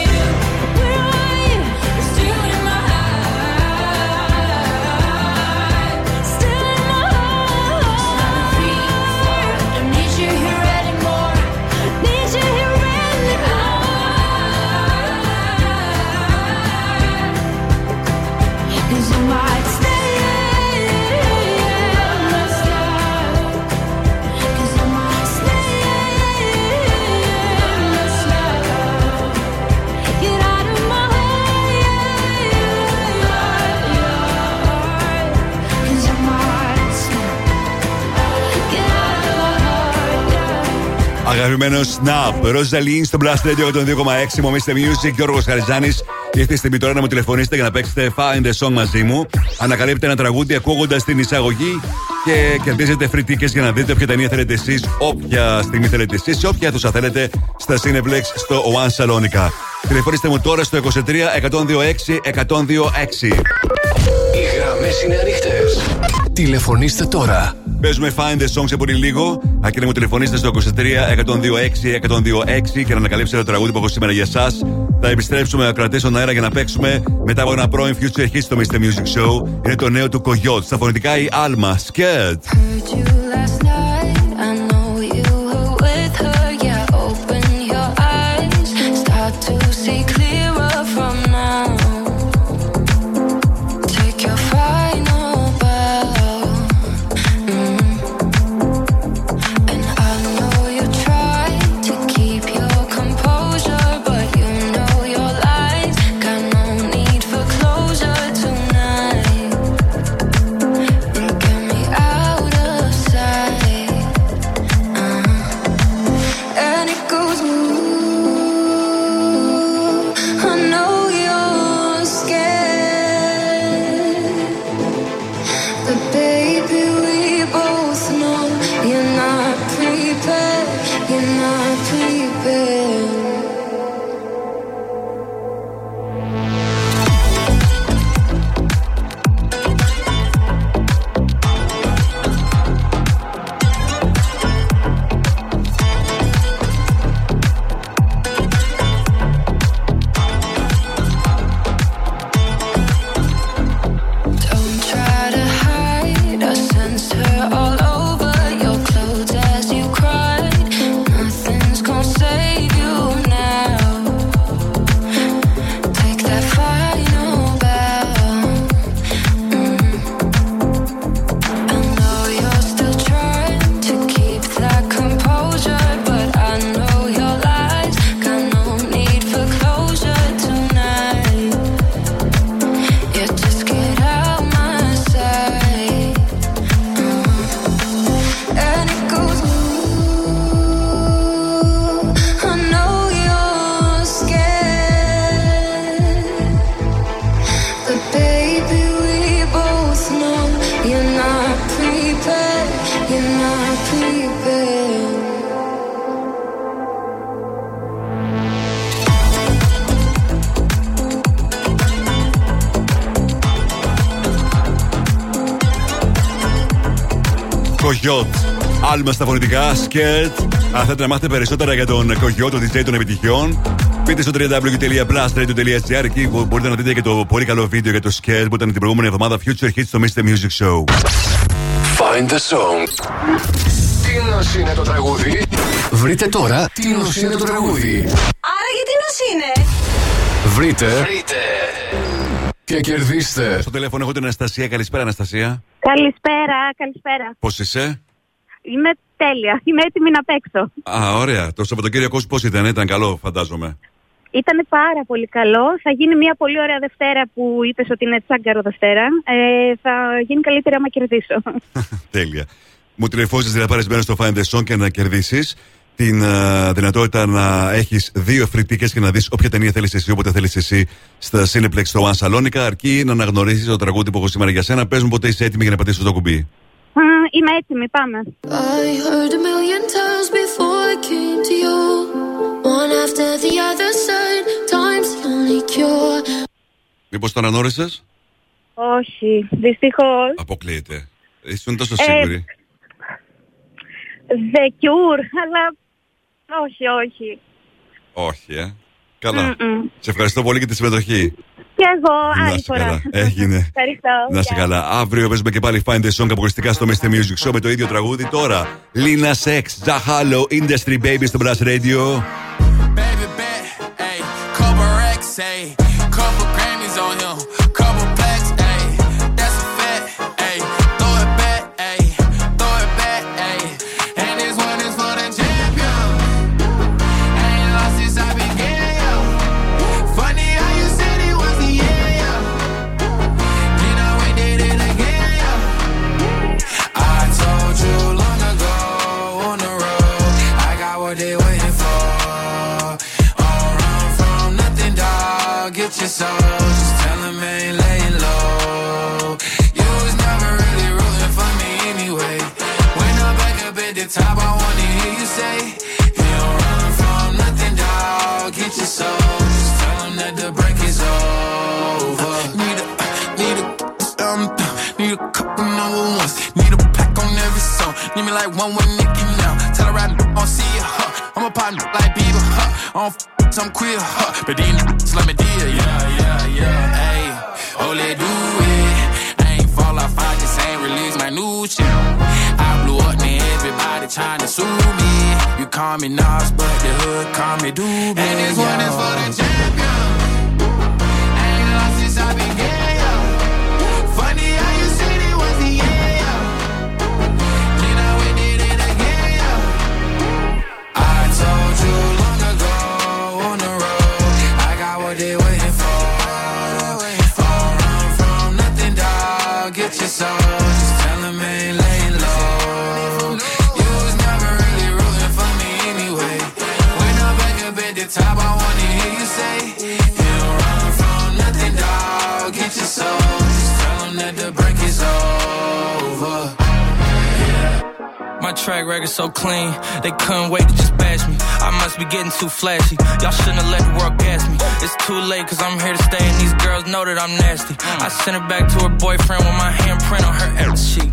you? Αγαπημένο Snap, Ροζαλίν στο Blast Radio 102,6. Μου Mr. Music, Γιώργος Χαριζάνης. Ήρθε η στιγμή τώρα να μου τηλεφωνήσετε για να παίξετε Find a Song μαζί μου. Ανακαλύπτετε ένα τραγούδι ακούγοντας την εισαγωγή και κερδίζετε free tickets για να δείτε όποια ταινία θέλετε εσείς, όποια στιγμή θέλετε εσείς, σε όποια αίθουσα θέλετε στα Cineplexx στο One Salonica. Τηλεφωνήστε μου τώρα στο 23 126 126. Οι γραμμές είναι ανοιχτές. Τηλεφωνήστε τώρα. Παίζουμε Find the Song σε πολύ λίγο. Αρκεί να μου τηλεφωνήσετε στο 23 126 126 και να ανακαλύψετε το τραγούδι που έχω σήμερα για εσάς. Θα επιστρέψουμε ακροατές στον αέρα για να παίξουμε μετά από ένα πρώην future hit στο Mr. Music Show. Είναι το νέο του Coyote. Στα φωνητικά η Alma Scared. Side Κογιότ. Άλμα στα φωνητικά, σκέτ. Αν θέλετε να μάθετε περισσότερα για τον Κογιότ, τον DJ των επιτυχιών, μπείτε στο www.plusradio.gr και μπορείτε να δείτε και το πολύ καλό βίντεο για το σκέτ που ήταν την προηγούμενη εβδομάδα Future Hits στο Mr. Music Show. Find the song. Τι είναι το τραγούδι? Βρείτε τώρα τι είναι το τραγούδι. Άρα γιατί είναι? Βρείτε. Και κερδίστε. Στο τηλέφωνο έχω την Αναστασία. Καλησπέρα, Αναστασία. Καλησπέρα. Πώς είσαι? Είμαι τέλεια. Είμαι έτοιμη να παίξω. Α, ωραία. Το Σαββατοκύριακο πώς ήταν καλό, φαντάζομαι. Ήταν πάρα πολύ καλό. Θα γίνει μια πολύ ωραία Δευτέρα που είπες ότι είναι τσάγκαρο Δευτέρα. Θα γίνει καλύτερα άμα κερδίσω. Τέλεια. Μου τηλεφώνησες δηλαδή παρεσμένο στο Find the Song και να κερδίσεις την δυνατότητα να έχεις δύο free tickets και να δεις όποια ταινία θέλεις εσύ, όποτε θέλεις εσύ, στα Cineplexx στο One Salonica, αρκεί να αναγνωρίσεις το τραγούδι που έχω σήμερα για σένα. Πες μου πότε είσαι έτοιμη για να πατήσεις το κουμπί. Είμαι έτοιμη, πάμε. I heard a million times before I came to you. One after the other side, time's the only cure. Μήπως το αναγνώρισες? Όχι, δυστυχώς. Αποκλείεται. Ήσουν τόσο σίγουροι. The Cure, αλλά όχι. Όχι, Καλά. Σε ευχαριστώ πολύ για τη συμμετοχή. Και εγώ, άλλη φορά. Έγινε. Ευχαριστώ. Να είσαι καλά. Αύριο παίζουμε και πάλι Find the Song αποκλειστικά στο Mr. Music Show με το ίδιο τραγούδι. Τώρα, Lina Sex, The Hello Industry Baby στο Blast Radio. So just tell him I ain't laying low. You was never really rooting for me anyway. When I'm back up at the top, I wanna hear you say, you don't run from nothing, dog. Get your soul. Just tell him that the break is over. Need a couple number ones. Need a pack on every song. Need me like one Nicky now. Tell her I don't see you, huh? I'm a partner like Bieber, huh? I don't I'm queer, huh? But these niggas let me deal, yeah. Hey, oh, let do it. I ain't fall off, I just ain't release my new shit. I blew up, now everybody trying to sue me. You call me Nas, but the hood call me Doobie. And this one is for the champion. I ain't lost since I began, yo. Funny how you said it was the end, yo. You know we did it again, yo. I told you. They waiting for run from nothing, dog. Get your soul. Just tell them I ain't laying low. You was never really rooting for me anyway. When I'm back up at the top, I wanna hear you say, you don't run from nothing, dog. Get your soul. Just tell them that the break is over. My track record so clean, they couldn't wait to just bash me. I must be getting too flashy, y'all shouldn't have let the world gas me. It's too late cause I'm here to stay and these girls know that I'm nasty. I sent her back to her boyfriend with my handprint on her ass cheek.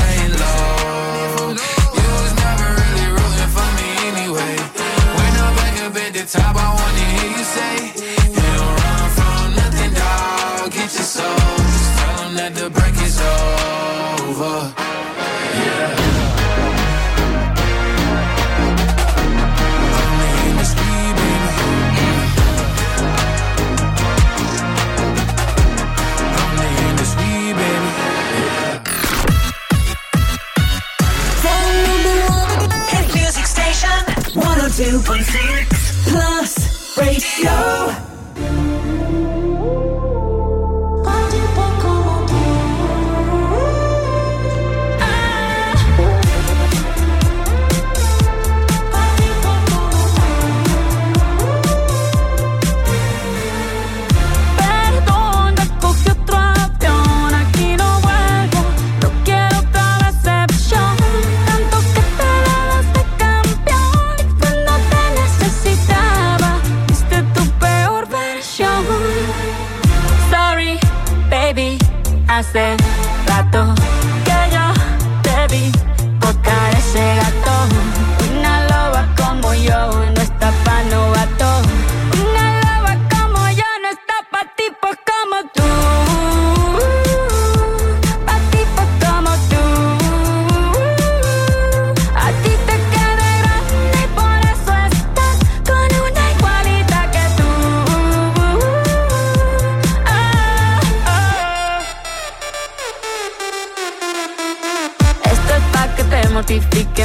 laying low. You was never really rooting for me anyway. When I'm back up at the top, I wanna hear you say, get your soul, just tell them that the break is over. Yeah. Only in the street, baby. Only in the street, baby. 102.6 Plus Radio. Hace rato que yo te vi tocar ese gato. Una loba como yo no está pa' novato. Una loba como yo no está pa' tipos como tú. Pa' tipos como tú. A ti te queda grande y por eso estás con una igualita que tú. Mortifique,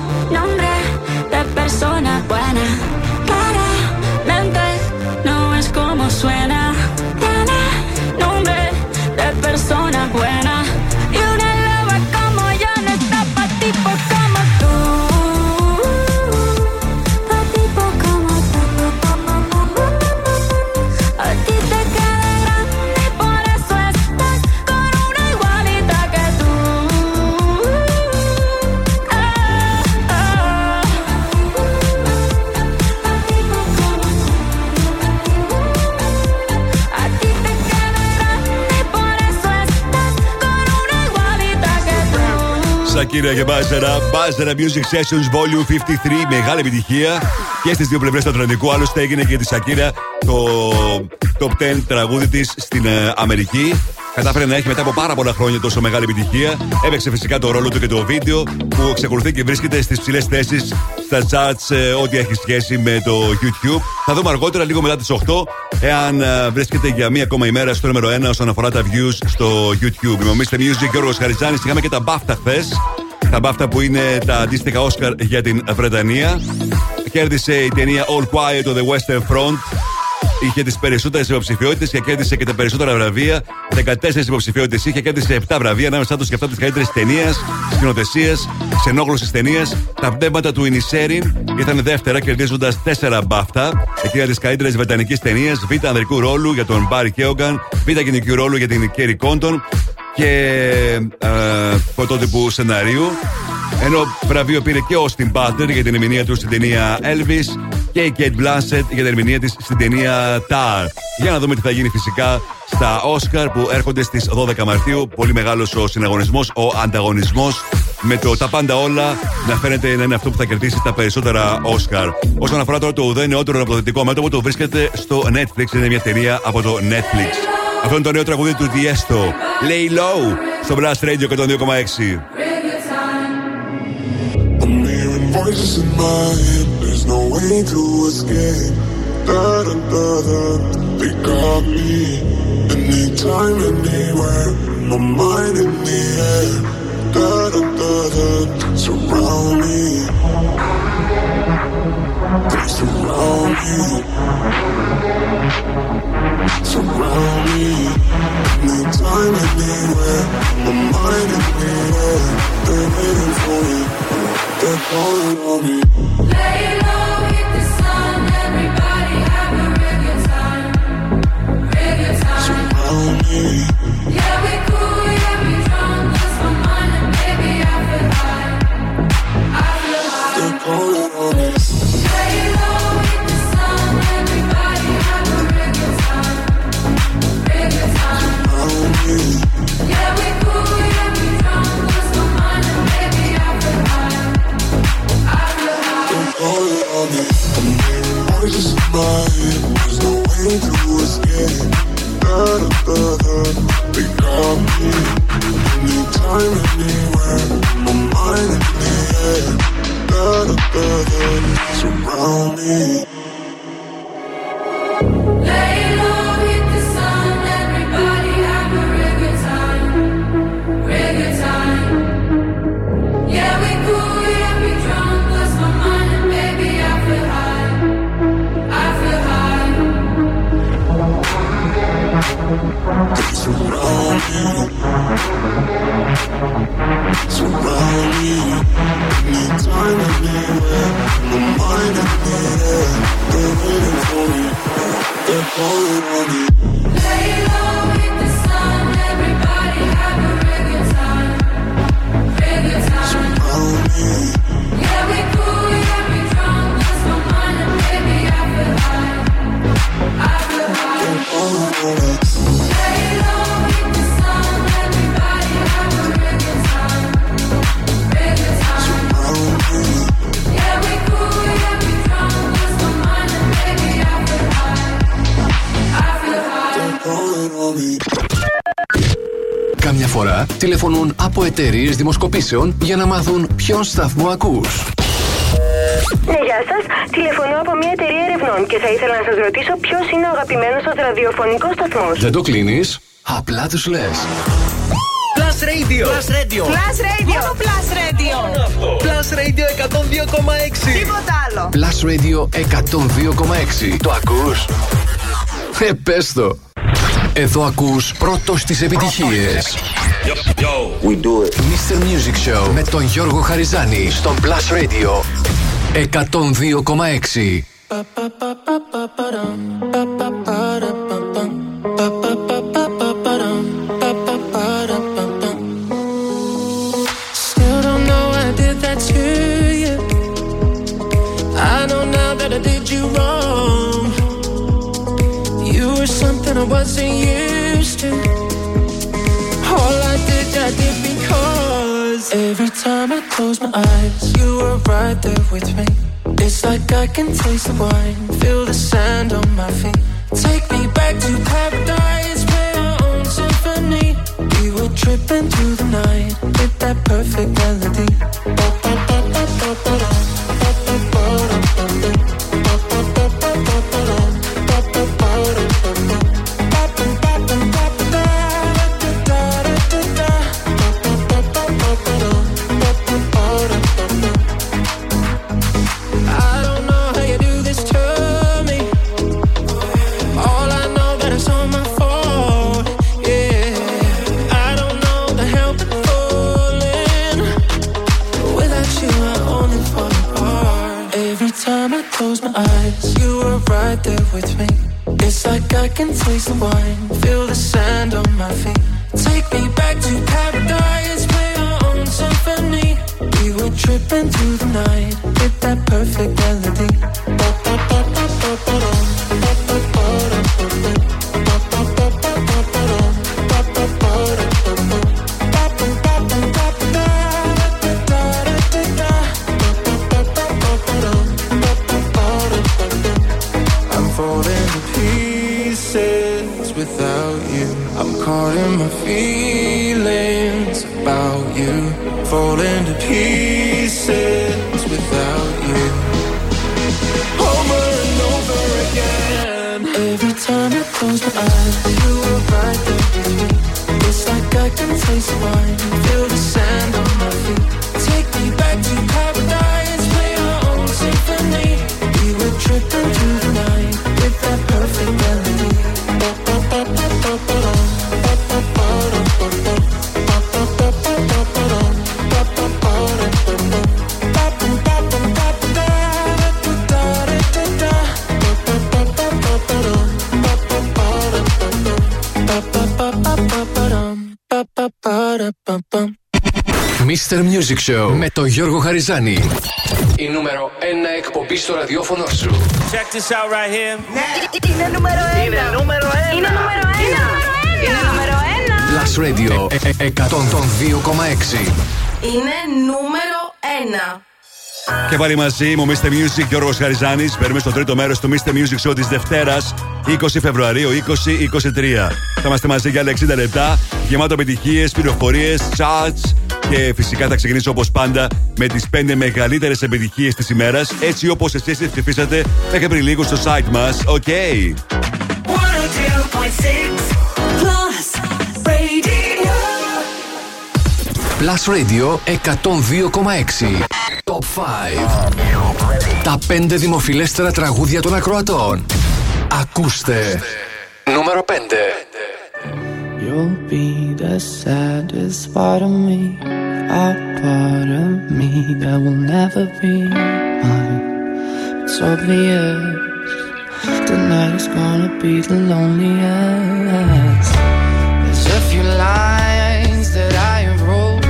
nombre de persona buena, claramente no es como suena. Tiene nombre de persona buena. Y una loba como yo no está pa' tipos como tú. Κύρια και Μπάζερα, Μπάζερα Music Sessions Volume 53, μεγάλη επιτυχία και στις δύο πλευρές του Ατλαντικού. Άλλωστε έγινε και τη Σακύρα το Top 10 τραγούδι της στην Αμερική. Κατάφερε να έχει μετά από πάρα πολλά χρόνια τόσο μεγάλη επιτυχία. Έπαιξε φυσικά το ρόλο του και το βίντεο που εξακολουθεί και βρίσκεται στις ψηλές θέσεις στα charts, ό,τι έχει σχέση με το YouTube. Θα δούμε αργότερα, λίγο μετά τις 8, εάν βρίσκεται για μία ακόμα ημέρα στο νούμερο 1 όσον αφορά τα views στο YouTube. Είμαι ο Mr. Music, Γιώργος Χαριζάνης. Είχαμε και τα BAFTA χθες. Τα BAFTA που είναι τα αντίστοιχα Oscar για την Βρετανία. Κέρδισε η ταινία All Quiet on the Western Front. Είχε τις περισσότερες υποψηφιότητες και κέρδισε και τα περισσότερα βραβεία. 14 υποψηφιότητες είχε, κέρδισε 7 βραβεία, ανάμεσά τους και αυτά της καλύτερης ταινίας, σκηνοθεσίας, ξενόγλωσσης ταινίας. Τα Πνεύματα του Ινισέριν ήταν δεύτερα, κερδίζοντας 4 μπάφτα. Εκείνα της καλύτερης βρετανικής ταινίας, Β' ανδρικού ρόλου για τον Μπάρι Κέογκαν, Β' γυναικείου ρόλου για την Κέρι Κόντον και πρωτότυπου σεναρίου. Ενώ βραβείο πήρε και ο Όστιν Μπάτλερ για την ερμηνεία του στην ταινία Elvis και η Kate Blanchett για την ερμηνεία της στην ταινία Tar. Για να δούμε τι θα γίνει φυσικά στα Oscar που έρχονται στις 12 Μαρτίου. Πολύ μεγάλος ο συναγωνισμός, ο ανταγωνισμός, με το τα πάντα όλα να φαίνεται να είναι αυτό που θα κερδίσει τα περισσότερα Oscar. Όσον αφορά τώρα το ουδέν νεότερο αποδοτικό μέτωπο, το βρίσκεται στο Netflix. Είναι μια ταινία από το Netflix. Αυτό είναι το νέο τραγούδι του Diesto, Lay Low, στο Blast Radio 102,6. voices in my head, there's no way to escape. Da da da da, they got me. Anytime, anywhere, my mind in the air. Da da da da, surround me. They surround me. Surround me. Anytime, anywhere, my mind in the air. They're waiting for me. They're calling on me. Lay low, hit the sun, everybody have a regular time. Regular time. Surround me. Yeah, we cool, yeah, we drunk. Lost my mind and baby, I feel high. I feel high. They're calling on me. Lay low, hit the sun, everybody have a regular time. Regular time. Surround me. Yeah, we cool, yeah, we drunk. Lost my mind and baby, I feel high. Calling on me, I'm hearing voices in my head. There's no way to escape. Da da da da, they got me. Anytime, anywhere, my mind in the air. Da da da da, surround me. Lay low, hit the sun. Everybody have a real good time, real good time. Yeah, we cool, yeah, we drunk. Lost my mind. They surround you. Surround you. Anytime, anywhere. My mind in the air. They're waiting for you. They're calling on you. Lay low, hit the sun. Everybody have a real good time. Real good time. Surround you. Yeah, we cool, yeah, we drunk. Lost my mind and baby, I feel high. I feel high. They're calling on you. Καμιά φορά τηλεφωνούν από εταιρείες δημοσκοπήσεων για να μάθουν ποιον σταθμό ακούς. Ναι, γεια σας. Τηλεφωνώ από μια εταιρεία ερευνών και θα ήθελα να σας ρωτήσω ποιος είναι ο αγαπημένος σας ραδιοφωνικός σταθμός. Δεν το κλείνεις, απλά τους λες. Plus Radio. Plus Radio. Plus Radio. Μόνο Plus Radio. Plus Radio 102,6. Τίποτα άλλο. Plus Radio 102,6. Το ακούς? Πες το. Εδώ ακούς πρώτος τις επιτυχίες. Yo. We do it. Mr. Music Show με τον Γιώργο Χαριζάνη στον Plus Radio 102,6. I wasn't used to. All I did because every time I close my eyes, you were right there with me. It's like I can taste the wine, feel the sand on my feet. Take me back to paradise, play our own symphony. We were tripping through the night with that perfect melody. Falling to pieces without Mr. Music Show με τον Γιώργο Χαριζάνη. Η νούμερο 1 εκπομπή στο ραδιόφωνο σου. Check this out right here. Ναι. Είναι νούμερο 1. Είναι νούμερο 1. Είναι νούμερο 1. Είναι νούμερο 1. Blast Radio 102,6. Είναι νούμερο 1. Και πάλι μαζί μου, Mr. Music, Γιώργος Χαριζάνης. Παίρνουμε στο τρίτο μέρος του Mr. Music Show της Δευτέρας, 20 Φεβρουαρίου 2023. Θα είμαστε μαζί για άλλα 60 λεπτά, γεμάτο επιτυχίες, πληροφορίες, charts. Και φυσικά θα ξεκινήσω όπως πάντα με τις 5 μεγαλύτερες επιτυχίες της ημέρας, έτσι όπως εσείς τις ψηφίσατε μέχρι πριν λίγο στο site μας. Οκ. Okay. Plus Radio 102,6. Top 5. Τα 5 δημοφιλέστερα τραγούδια των ακροατών. Ακούστε. Νούμερο 5. You'll be the saddest part of me, a part of me that will never be mine. It's obvious, tonight is gonna be the loneliest. There's a few lines that I have wrote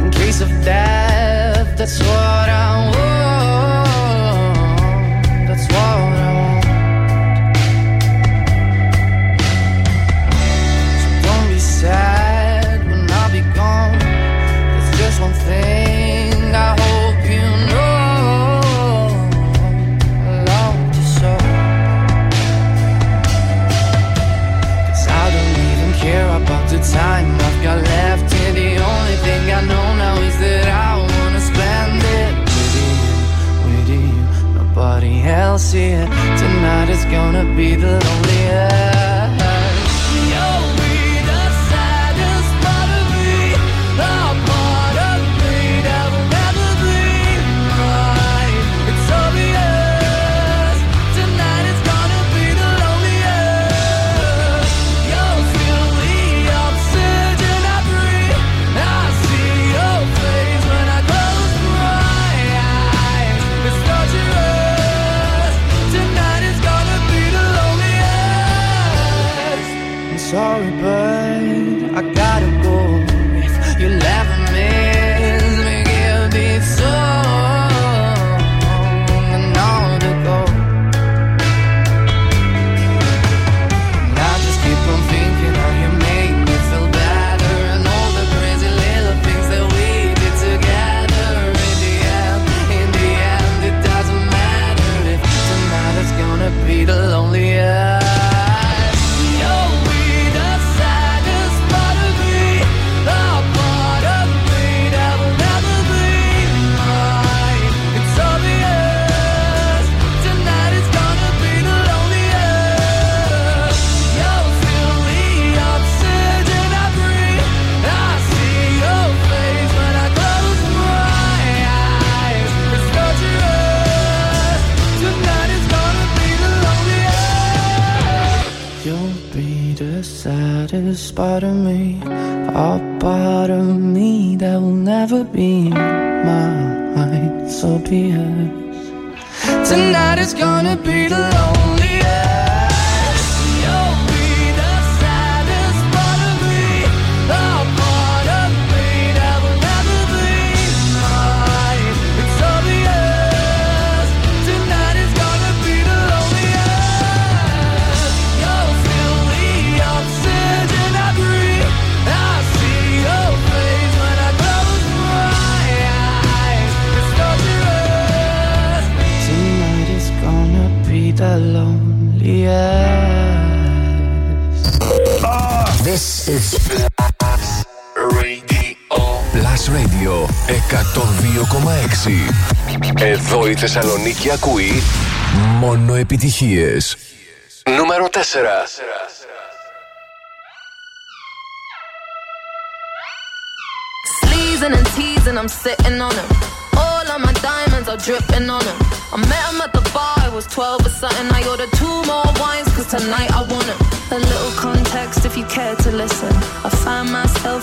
in case of death. That's what I want, that's what I want. So don't be sad when I'll be gone. There's just one thing I hope you know, I loved you so. 'Cause I don't even care about the time I've got left here. The only thing I know now is that I want. Nobody else here. Tonight is gonna be the loneliest. Sorry, but I gotta go. If you never miss me, give me song and all the gold. And I just keep on thinking how you make me feel better, and all the crazy little things that we did together. In the end, it doesn't matter if tonight is gonna be the loneliest. Saddest part of me, a part of me that will never be mine. So be it. Tonight is gonna be the loneliest. Yes. This is Plus Radio. Plus Radio 102,6. Εδώ η Θεσσαλονίκη ακούει μόνο επιτυχίες. Νούμερο 4. Sleezing and teasing, I'm sitting on them. All of my diamonds are dripping on them. I met him at the bar, I was 12 or something. I ordered 2 more wines, cause tonight I want it. A little context if you care to listen. I find myself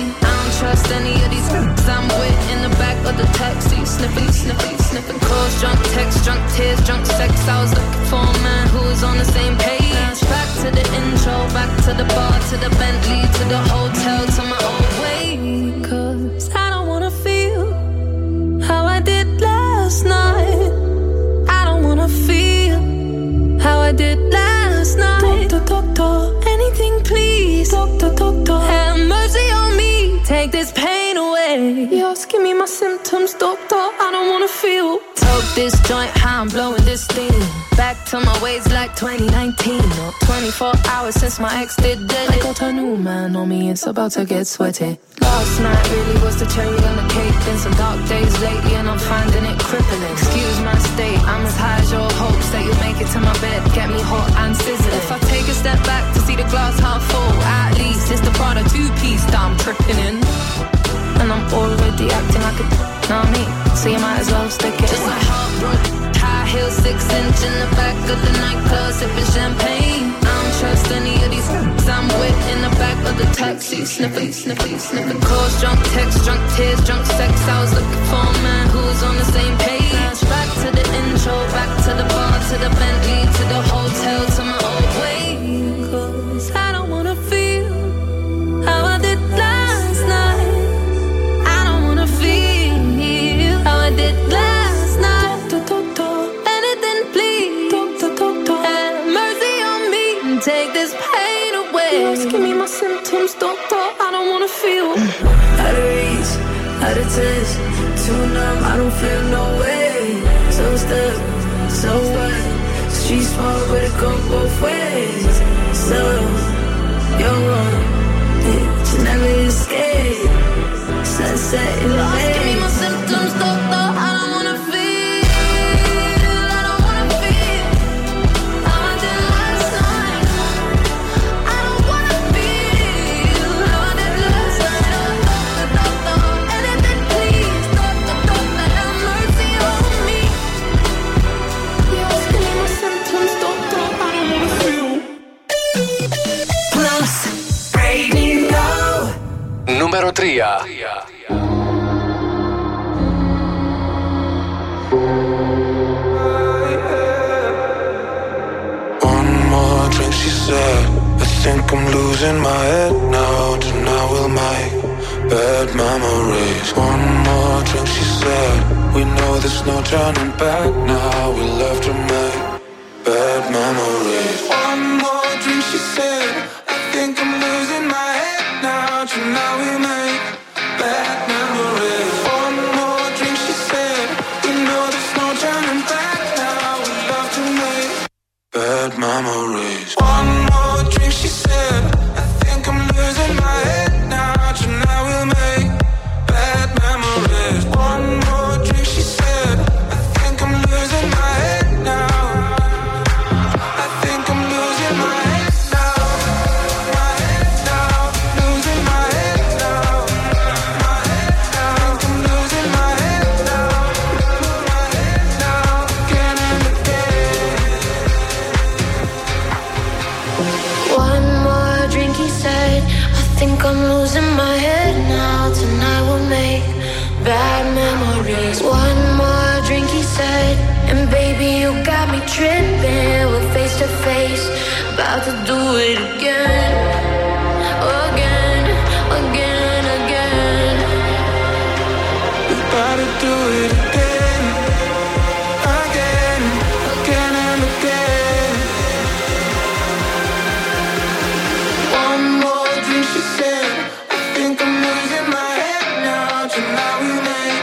I don't trust any of these things I'm with in the back of the taxi, sniffing calls, drunk texts, drunk tears, drunk sex. I was looking for a man who was on the same page. Back to the intro, back to the bar, to the Bentley, to the hotel, to my own way. 'Cause I don't wanna feel how I did last night. I don't wanna feel how I did last night. Doctor, anything please. Doctor, have mercy on me. Take this pain away. Yes, give me my symptoms, doctor. I don't wanna feel. Toke this joint, how I'm blowing this thing. Back to my ways like 2019. No, 24 hours since my ex did it. I got a new man on me, it's about to get sweaty. Last night really was the cherry on the cake. Been some dark days lately and I'm finding it crippling. Excuse my state, I'm as high as your hopes that you'll make it to my bed, get me hot and sizzling. If I take a step back to see the glass half full, at least it's the Prada two-piece that I'm tripping in. And I'm already acting like a know me, so you might as well stick it. Just like heartbroken, high heels, 6-inch in the back of the nightclub, sipping champagne. I don't trust any of these things I'm with in the back of the taxi, sniffing calls, drunk texts, drunk tears, drunk sex. I was looking for a man who was on the same page. Back to the intro, back to the bar, to the Bentley, to the hotel, to my old way. 'Cause I don't wanna feel how I did last night. I don't wanna feel how I did last night. Doctor, anything please. Doctor, have mercy on me and take this pain away. Yes, give me my symptoms, doctor. I don't wanna feel. Out of reach, out of touch, too numb. I don't feel no way. So stuck, so what? Street small, but it go both ways. So you're wrong. Bitch, never escape. Sunset in the rain. Give me my symptoms, doctor. I don't wanna feel. I don't wanna feel how I did last night. I don't wanna feel how I did last night. Doctor, anything please. Doctor, have mercy on me. Yes, give me my symptoms, doctor. I don't wanna feel. Plus Radio. Νούμερο 3. One more drink, she said. I think I'm losing my head now. Tonight we'll make bad memories. One more drink, she said. We know there's no turning back now. We left to make bad memories. One more drink, she said. I think I'm losing my head now. Tonight we make bad memories. One more drink, she said. We know there's no turning back now. We love to make bad memories. One more drink, she said. I think I'm losing my head now. Tonight we'll make bad memories. One more drink, she said. I think I'm losing my head now. I think I'm losing my head now. My head now. Losing my head now. My head now. I think I'm losing my head now. My head now. Again and again. One more drink, he said. I think I'm losing my head now. Tonight we'll make bad memories. One more drink, he said. And baby, you got me tripping. We're face to face, about to do it again. Again, again, again. We're about to do it again. Again, again and again. One more drink, she said. I think I'm losing my head now. Tonight we make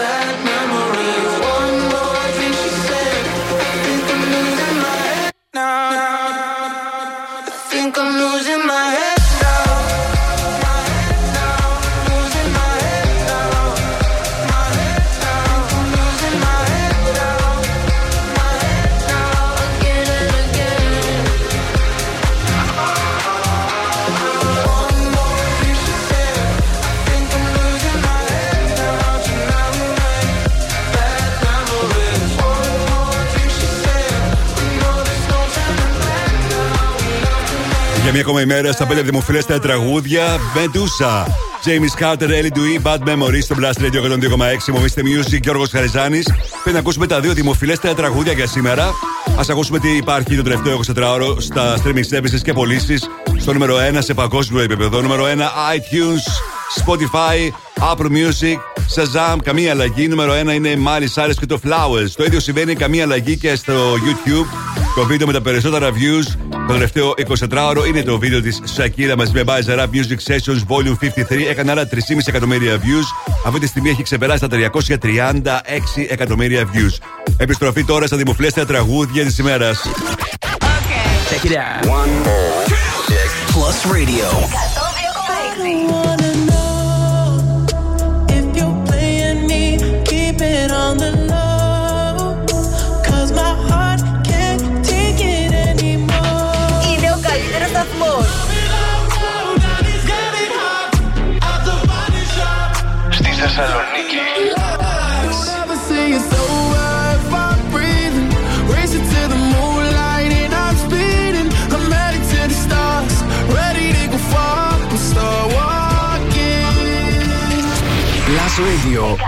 bad memories. One more drink, she said. I think I'm losing my head now. I think I'm losing. μια ακόμα ημέρα στα 5 δημοφιλέστερα τραγούδια. Μεντούσα, James Carter, Ellie Dewey, Bad Memories στο Blast Radio 102,6. Mr. Music, Γιώργος Χαριζάνης. Πριν ακούσουμε τα δύο δημοφιλέστερα τραγούδια για σήμερα, ας ακούσουμε τι υπάρχει το τελευταίο 24ωρο στα streaming services και πωλήσεις. Στο νούμερο 1 σε παγκόσμιο επίπεδο. Νούμερο 1 iTunes, Spotify, Apple Music, Shazam, καμία αλλαγή. Νούμερο 1 είναι η Miley Cyrus και το Flowers. Το ίδιο συμβαίνει, καμία αλλαγή, και στο YouTube. Το βίντεο με τα περισσότερα views το τελευταίο 24ωρο είναι το βίντεο της Shakira μαζί με Bizarrap Music Sessions Volume 53. Έκανε άλλα 3,5 εκατομμύρια views. Αυτή τη στιγμή έχει ξεπεράσει τα 336 εκατομμύρια views. Επιστροφή τώρα στα δημοφιλέστερα τραγούδια της ημέρας. Okay. Check it out. One, Plus Radio. Είναι ο καλύτερος σταθμός. Στη Θεσσαλονίκη. Radio.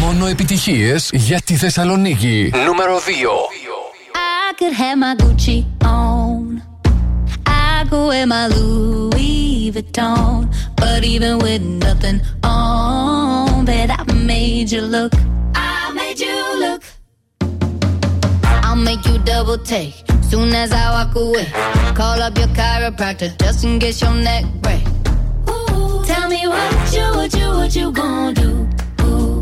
Μόνο επιτυχίες για τη Θεσσαλονίκη. Νούμερο 2. I could have my Gucci on, I go in my Louis Vuitton, but even with nothing on, that I made you look, I made you look. I'll make you double take soon as I walk away. Call up your chiropractor just in case your neck break. Tell me what you gon' do. Ooh.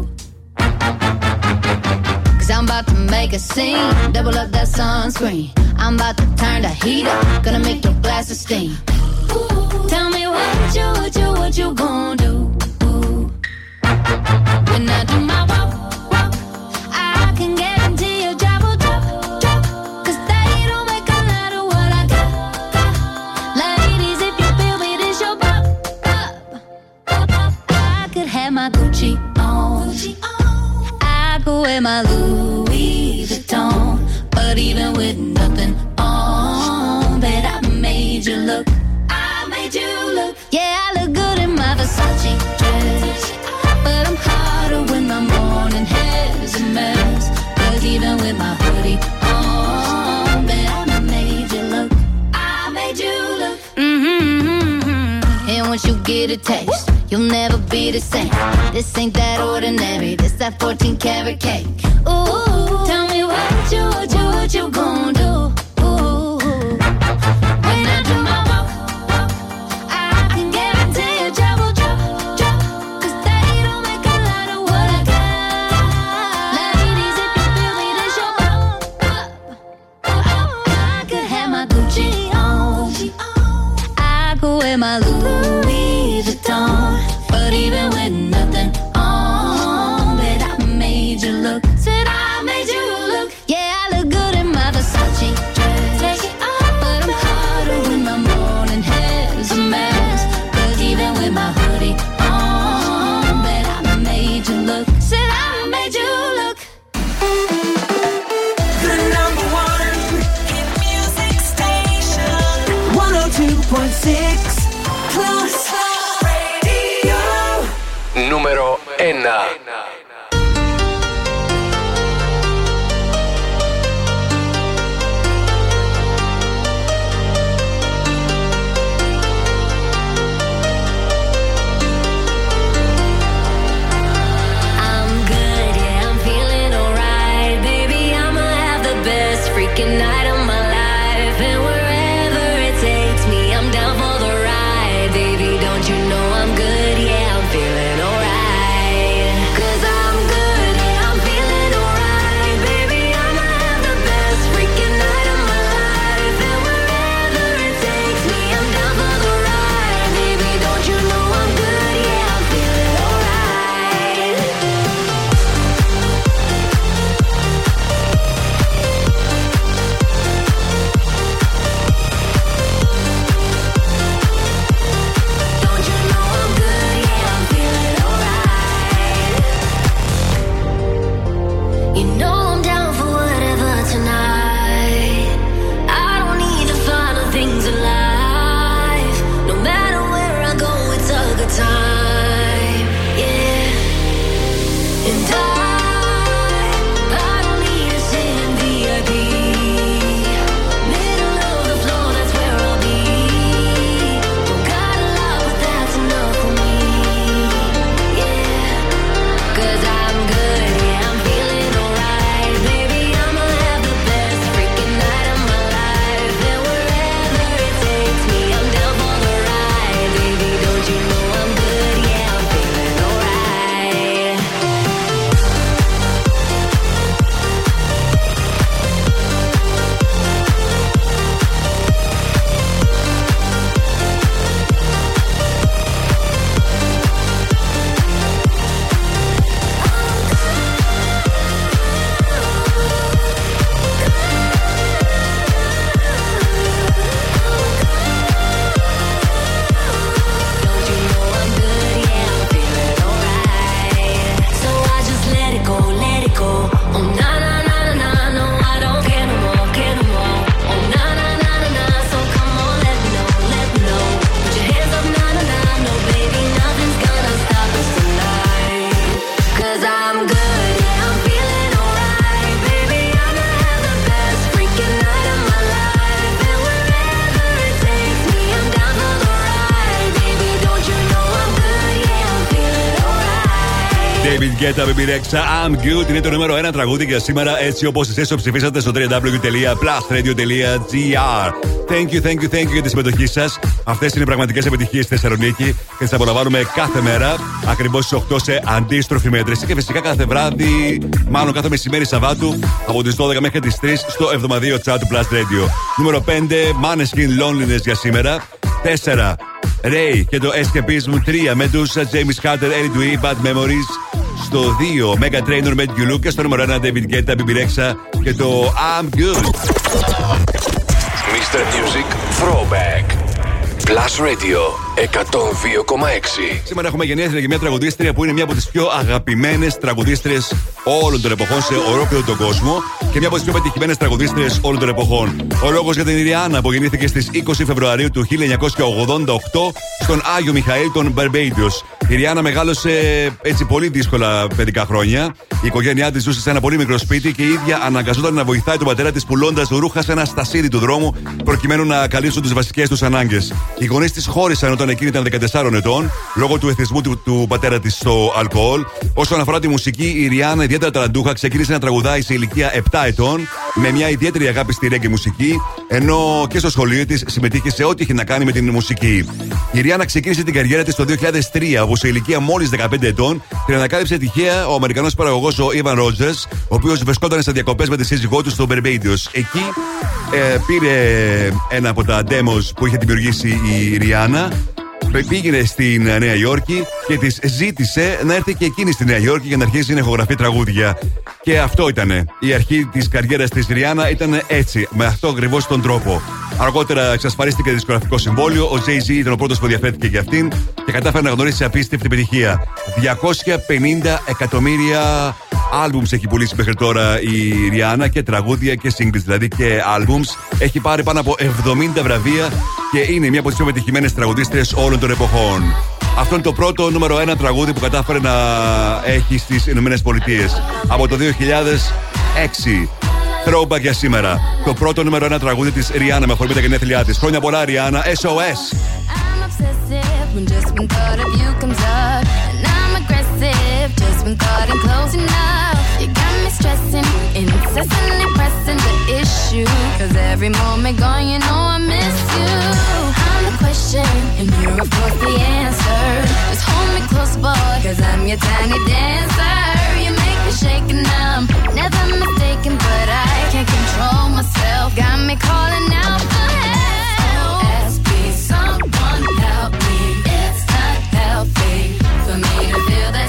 Cause I'm about to make a scene, double up that sunscreen. I'm about to turn the heat up, gonna make your glasses steam. Ooh. Tell me what you gon' do. Ooh. When I do my walk, I can guarantee your job will drop. Cause they don't make a lot of what I got. Ladies, if you feel me, this your pop. I could have my Gucci on, I go with my Louis Vuitton, but even with nothing on, bet I made you look, I made you look. Yeah, I look good in my Versace dress, but I'm hotter when my morning hair's a mess. Cause even with my hoodie on, bet I made you look, I made you look. Mm-hmm. And once you get a taste, you'll never be the same. This ain't that ordinary, this that 14 karat cake. Ooh, tell me what you gon' do. Ooh, when I do my walk, I can guarantee your job will drop. Cause they don't make a lot of what I got. Ladies, if you feel me, this your up. I could have my Gucci on, I could wear my Louis Vuitton, but even with nothing on, but I made you look. Said I made you look. Yeah, I look good in my Versace dress, but I'm hotter when my morning hair's a mess. Cause even with my hoodie on, but I made you look. Said I made you look. The number one hit music station, 102.6 Plus Radio. Νούμερο 1. Good night. Cause I David Guetta, Bebe Rexha, I'm Good. Είναι το νούμερο 1 τραγούδι για σήμερα, έτσι όπως εσείς το ψηφίσατε στο www.plusradio.gr. Thank you για τη συμμετοχή σας. Αυτές είναι οι πραγματικές επιτυχίες στη Θεσσαλονίκη και τις απολαμβάνουμε κάθε μέρα, ακριβώς στις 8 σε αντίστροφη μέτρηση και φυσικά κάθε βράδυ, μάλλον κάθε μεσημέρι Σαββάτου, από τις 12 μέχρι τις 3 στο εβδομαδιαίο chat του Plus Radio. Νούμερο 5, Måneskin Loneliness για σήμερα. 4, Ray και το Escapism. 3, Medusa, James Carter, Ellie Dewey, Bad Memories. Στο 2, Mega Trainor με Giulu και στο νούμερο 1, David Guetta, Bebe Rexha και το I'm Good. Mr. Music Throwback. Plus Radio 102,6. Σήμερα έχουμε γενέθλια για μια τραγουδίστρια που είναι μια από τις πιο αγαπημένες τραγουδίστριες όλων των εποχών σε ολόκληρο τον κόσμο και μια από τις πιο πετυχημένες τραγουδίστριες όλων των εποχών. Ο λόγος για την Ριάννα που γεννήθηκε στις 20 Φεβρουαρίου του 1988 στον Άγιο Μιχαήλ των Barbados. Η Ριάννα μεγάλωσε έτσι πολύ δύσκολα παιδικά χρόνια. Η οικογένειά της ζούσε σε ένα πολύ μικρό σπίτι και η ίδια αναγκαζόταν να βοηθάει τον πατέρα της πουλώντας ρούχα σε ένα στασίδι του δρόμου προκειμένου να καλύψουν τις βασικές τους ανάγκες. Οι γονείς της χώρισαν όταν εκείνη ήταν 14 ετών λόγω του εθισμού του πατέρα της στο αλκοόλ. Όσον αφορά τη μουσική, η Ριάννα, ιδιαίτερα ταλαντούχα, ξεκίνησε να τραγουδάει σε ηλικία 7 ετών με μια ιδιαίτερη αγάπη στη ρέγκε μουσική, ενώ και στο σχολείο της συμμετείχε σε ό,τι είχε να κάνει με την μουσική. Η Ριάννα ξεκίνησε την καριέρα της το 2003, όπου σε ηλικία μόλις 15 ετών την ανακάλυψε τυχαία ο Αμερικανός παραγωγός ο Ιβαν Ρότζερς, ο οποίος βρισκόταν σε διακοπές με τη σύζυγό του στο Barbados. Εκεί πήρε ένα από τα demos που είχε δημιουργήσει η Ριάννα, πήγαινε στην Νέα Υόρκη και της ζήτησε να έρθει και εκείνη στη Νέα Υόρκη για να αρχίσει να ηχογραφεί τραγούδια. Και αυτό ήταν. Η αρχή της καριέρας της Ριάννα ήταν έτσι, με αυτό ακριβώς τον τρόπο. Αργότερα εξασφαλίστηκε δισκογραφικό συμβόλαιο, ο Jay-Z ήταν ο πρώτος που διαφέρθηκε για αυτήν και κατάφερε να γνωρίσει απίστευτη επιτυχία. 250 εκατομμύρια άλμπουμς έχει πουλήσει μέχρι τώρα η Ριάννα, και τραγούδια και singles, δηλαδή και άλμπουμς. Έχει πάρει πάνω από 70 βραβεία και είναι μια από τις πιο πετυχημένες τραγουδίστριες όλων των εποχών. Αυτό είναι το πρώτο νούμερο 1 τραγούδι που κατάφερε να έχει στις Ηνωμένες Πολιτείες από το 2006. Throwback για σήμερα. Το πρώτο νούμερο 1 τραγούδι της Ριάννα με αφορμή τα γενέθλιά της. Χρόνια πολλά, Ριάννα. SOS. Just when thought I'm close enough, you got me stressing, incessantly pressing the issue, cause every moment gone, you know I miss you. I'm the question, and you're of course the answer. Just hold me close, boy, cause I'm your tiny dancer. You make me shake and I'm never mistaken, but I can't control myself. Got me calling out for help. SOS, please, someone help me. It's not healthy for me to feel that.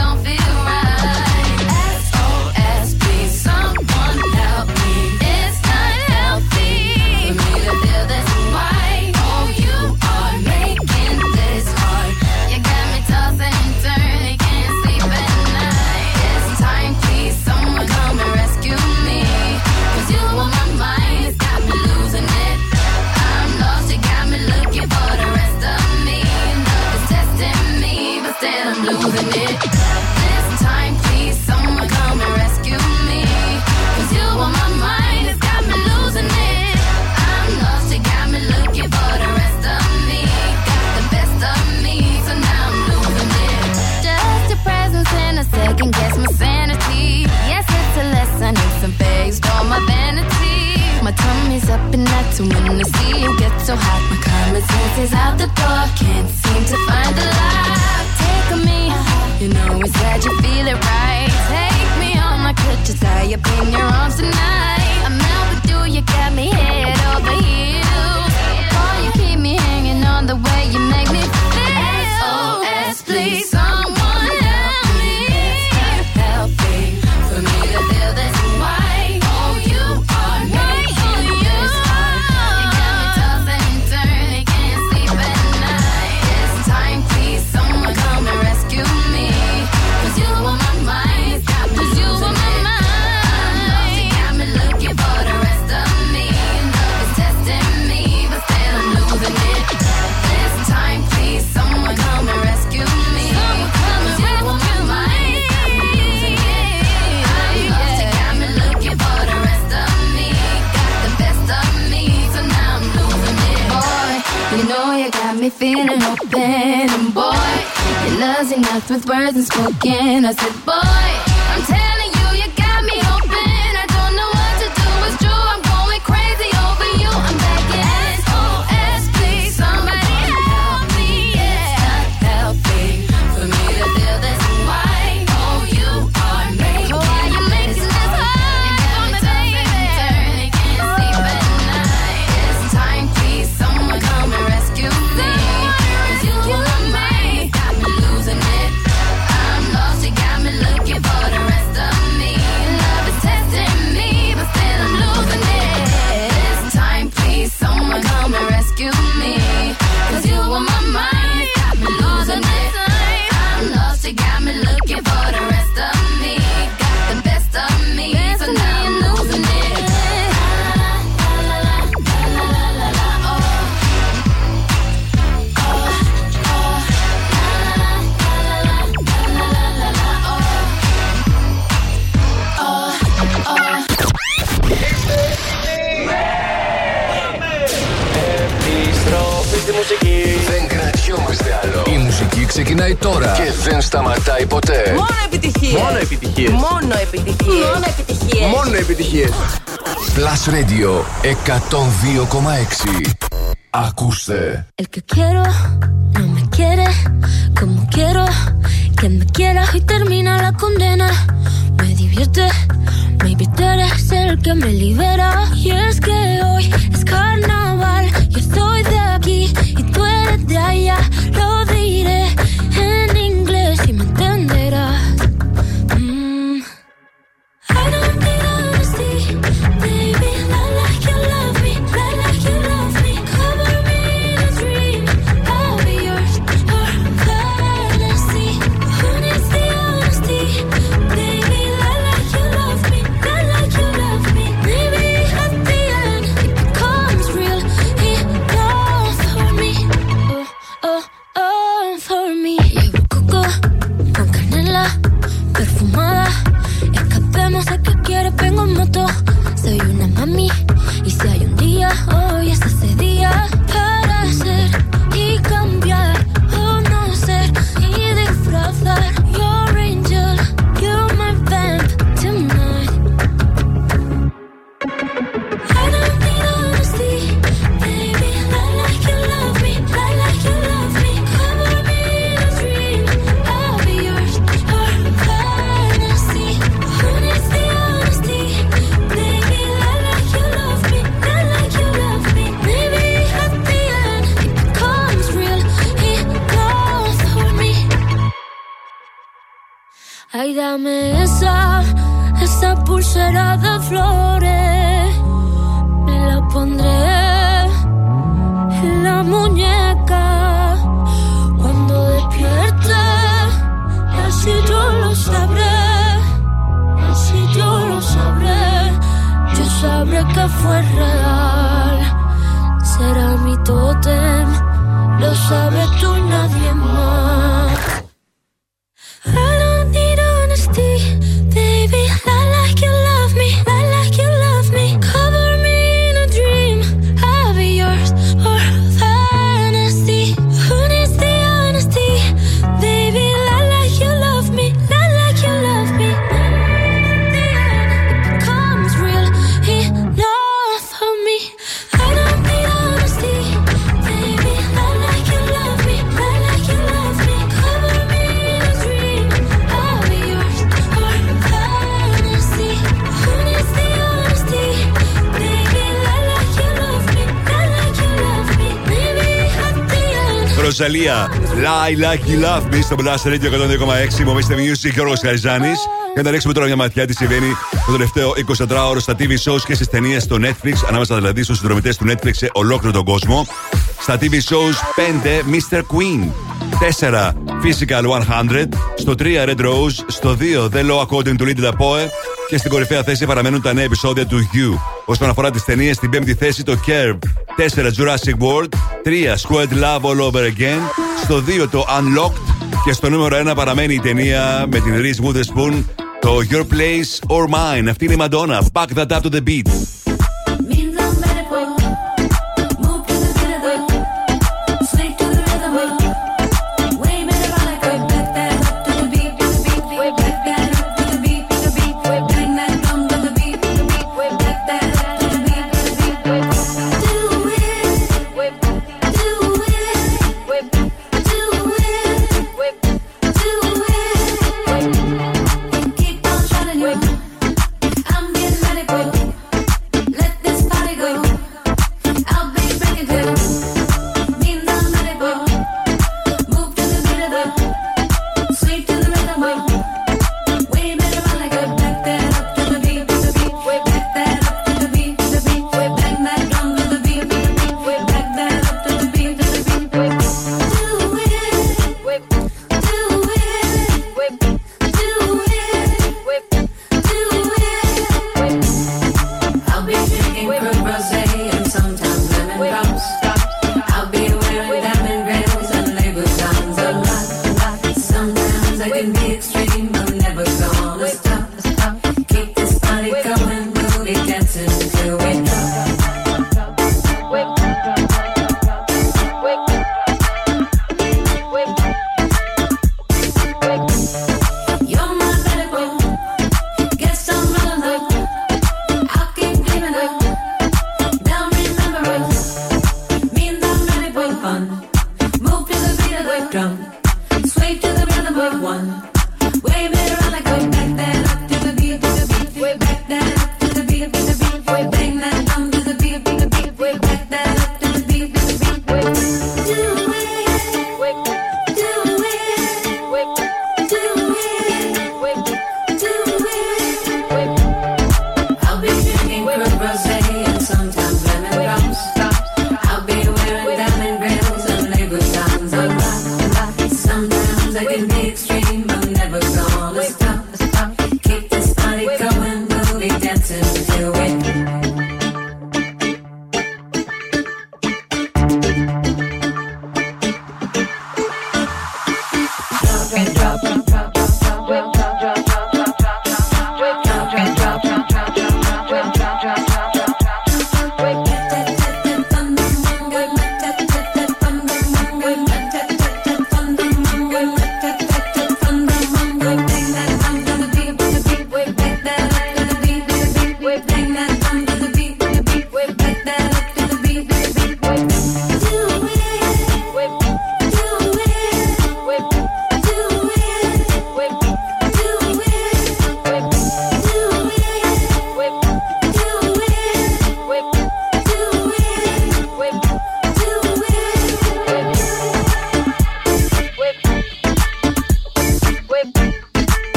Don't feel right. SOS, please, someone help me. It's not healthy for me to feel this way. Oh, you are making this hard. You got me tossing and turning, can't sleep at night. It's time, please, someone come and rescue me. Cause you on my mind, it's got me losing it. I'm lost, you got me looking for the rest of me. Love is testing me, but still I'm losing it. Second guess my sanity. Yes, it's a lesson. It's a phase for my vanity. My tummy's up and out to when I see you get so hot. My common sense is out the door. Can't seem to find the light. Take me, you know it's sad you feel it right. Take me on my clutches, tie up in your arms tonight. I'm out with you, you got me head over heels. Oh, you keep me hanging on the way you make me feel. SOS, please, someone. For me to feel this way. Oh, you are making this hard. You got me tossing and turning, can't sleep at night. It's time, please, someone come and rescue me. Cause you on my mind, got me losing it. I'm lost, you got me looking for me feeling open. And boy, your love's enough with words unspoken. I said, boy, I'm telling you, you got me open. I don't know what to do, it's true, I'm going crazy over you. I'm begging, SOS, please, somebody help me. It's not healthy for me to feel this way. Oh, you are making, why you making this hard? You got me turning, can't sleep at night. It's time, please, someone come and rescue me. 'Cause you are mine, got me losing it. I'm lost, you got me looking for the rest of me. Love is testing me, but still I'm losing it. It's time, please, someone come and rescue me. 'Cause you are my mind, got me losing it. I'm lost, you got me looking for the rest of me. Got the best of me, so now I'm losing it. Μουσική. Δεν κρατιόμαστε άλλο. Η μουσική ξεκινάει τώρα και δεν σταματάει ποτέ. Μόνο επιτυχίες. Μόνο επιτυχίες. Μόνο επιτυχίες. Μόνο επιτυχίες. Μόνο επιτυχίες. Plus Radio 102,6. Ακούστε. El que quiero no me quiere como quiero que me quieras y termina la condena. Me divierte, maybe tú eres el que me libera. Y es que hoy es carnaval. Yo soy de aquí y tú eres de allá. Lo diré en inglés y me entenderás. I don't need honesty, baby. I like you love me, I like you love me. Cover me in a dream, I'll be yours for fantasy. Who needs the honesty, baby? I like you love me, I like you love me. Maybe at the end it becomes real. It's all for me, oh, oh, oh, for me. Llevo coco con canela perfumada. No sé qué quieres, vengo en moto. Soy una mami. Y si hay un día, hoy es ese día para ser y cambiar, conocer y disfrazar. Your angel, you're my vamp tonight. I don't need honesty, baby. I like you love me, I like you love me. Cover me in a dream, I'll be yours for fantasy. Who needs the honesty, baby? I like you love me, I like you love me. Maybe at the end it becomes real. It's all for me. Ay, dame esa, esa pulsera de flores. Me la pondré en la muñeca. Cuando despierte, así yo lo sabré. Así yo lo sabré. Yo sabré que fue real. Será mi tótem. Lo sabes tú y nadie más. I don't need honesty, baby. I like you love me, I like you love me. Cover me in a dream, I'll be yours for fantasy. Who needs the honesty, baby? I like you love me, I like you love me. At the end, it becomes real. Enough for me. I don't need honesty, baby. I like you love me, I like you love me. Cover me in a dream, I'll be yours for fantasy. Who needs the honesty, baby? I like you love me, I like you love me. Maybe at the end. Ροζαλία, I like you love me στο Blast Radio 102,6. Είμαι ο Mr. Music, Γιώργος Χαριζάνης. Για να ρίξουμε τώρα μια ματιά τι συμβαίνει το τελευταίο 24ωρο στα TV shows και στις ταινίες στο Netflix, ανάμεσα δηλαδή στους συνδρομητές του Netflix σε ολόκληρο τον κόσμο. Στα TV shows 5 Mr. Queen, 4 Physical 100, στο 3 Red Rose, στο 2 The Law According to Linda Poe και στην κορυφαία θέση παραμένουν τα νέα επεισόδια του You. Όσον αφορά τις ταινίες, στην 5η θέση το Curb, 4 Jurassic World, 3 Squid Love All Over Again, στο 2 το Unlocked και στο νούμερο 1 παραμένει η ταινία με την Reese Witherspoon, το Your Place or Mine. Αυτή είναι η Madonna. Back that up to the beat. Move to the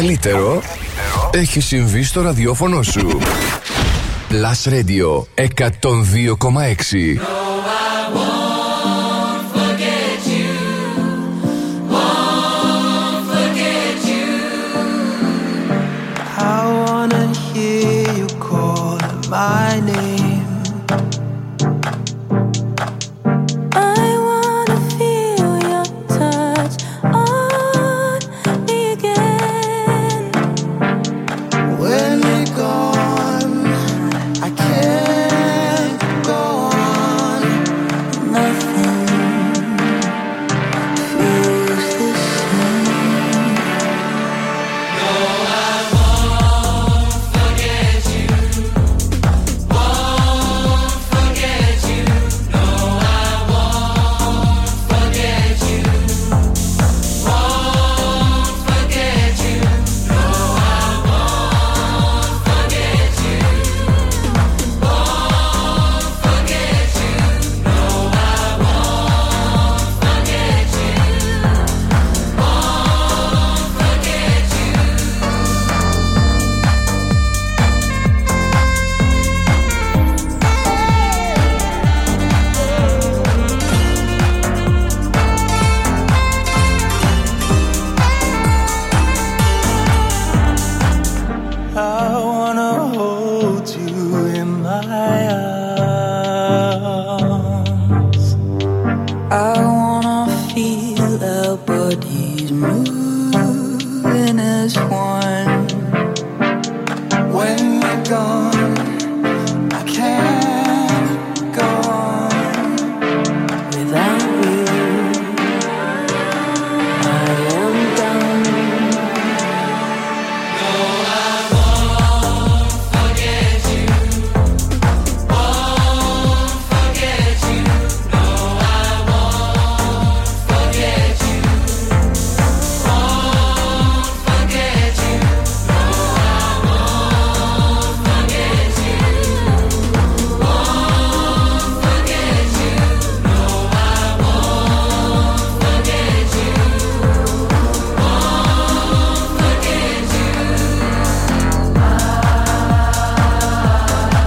καλύτερο έχει συμβεί στο ραδιόφωνο σου. Plus Radio 102,6. My name. I wanna feel your touch on me again. When you're gone, I can't go on. Nothing feels the same.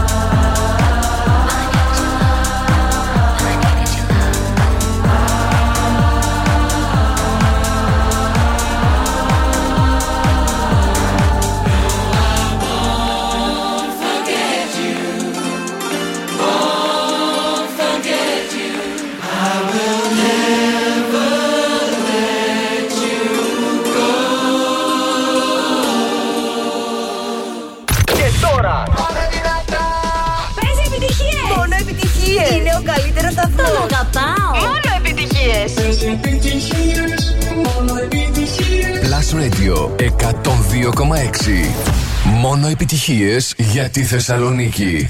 No, I won't. Μόνο επιτυχίες για τη Θεσσαλονίκη.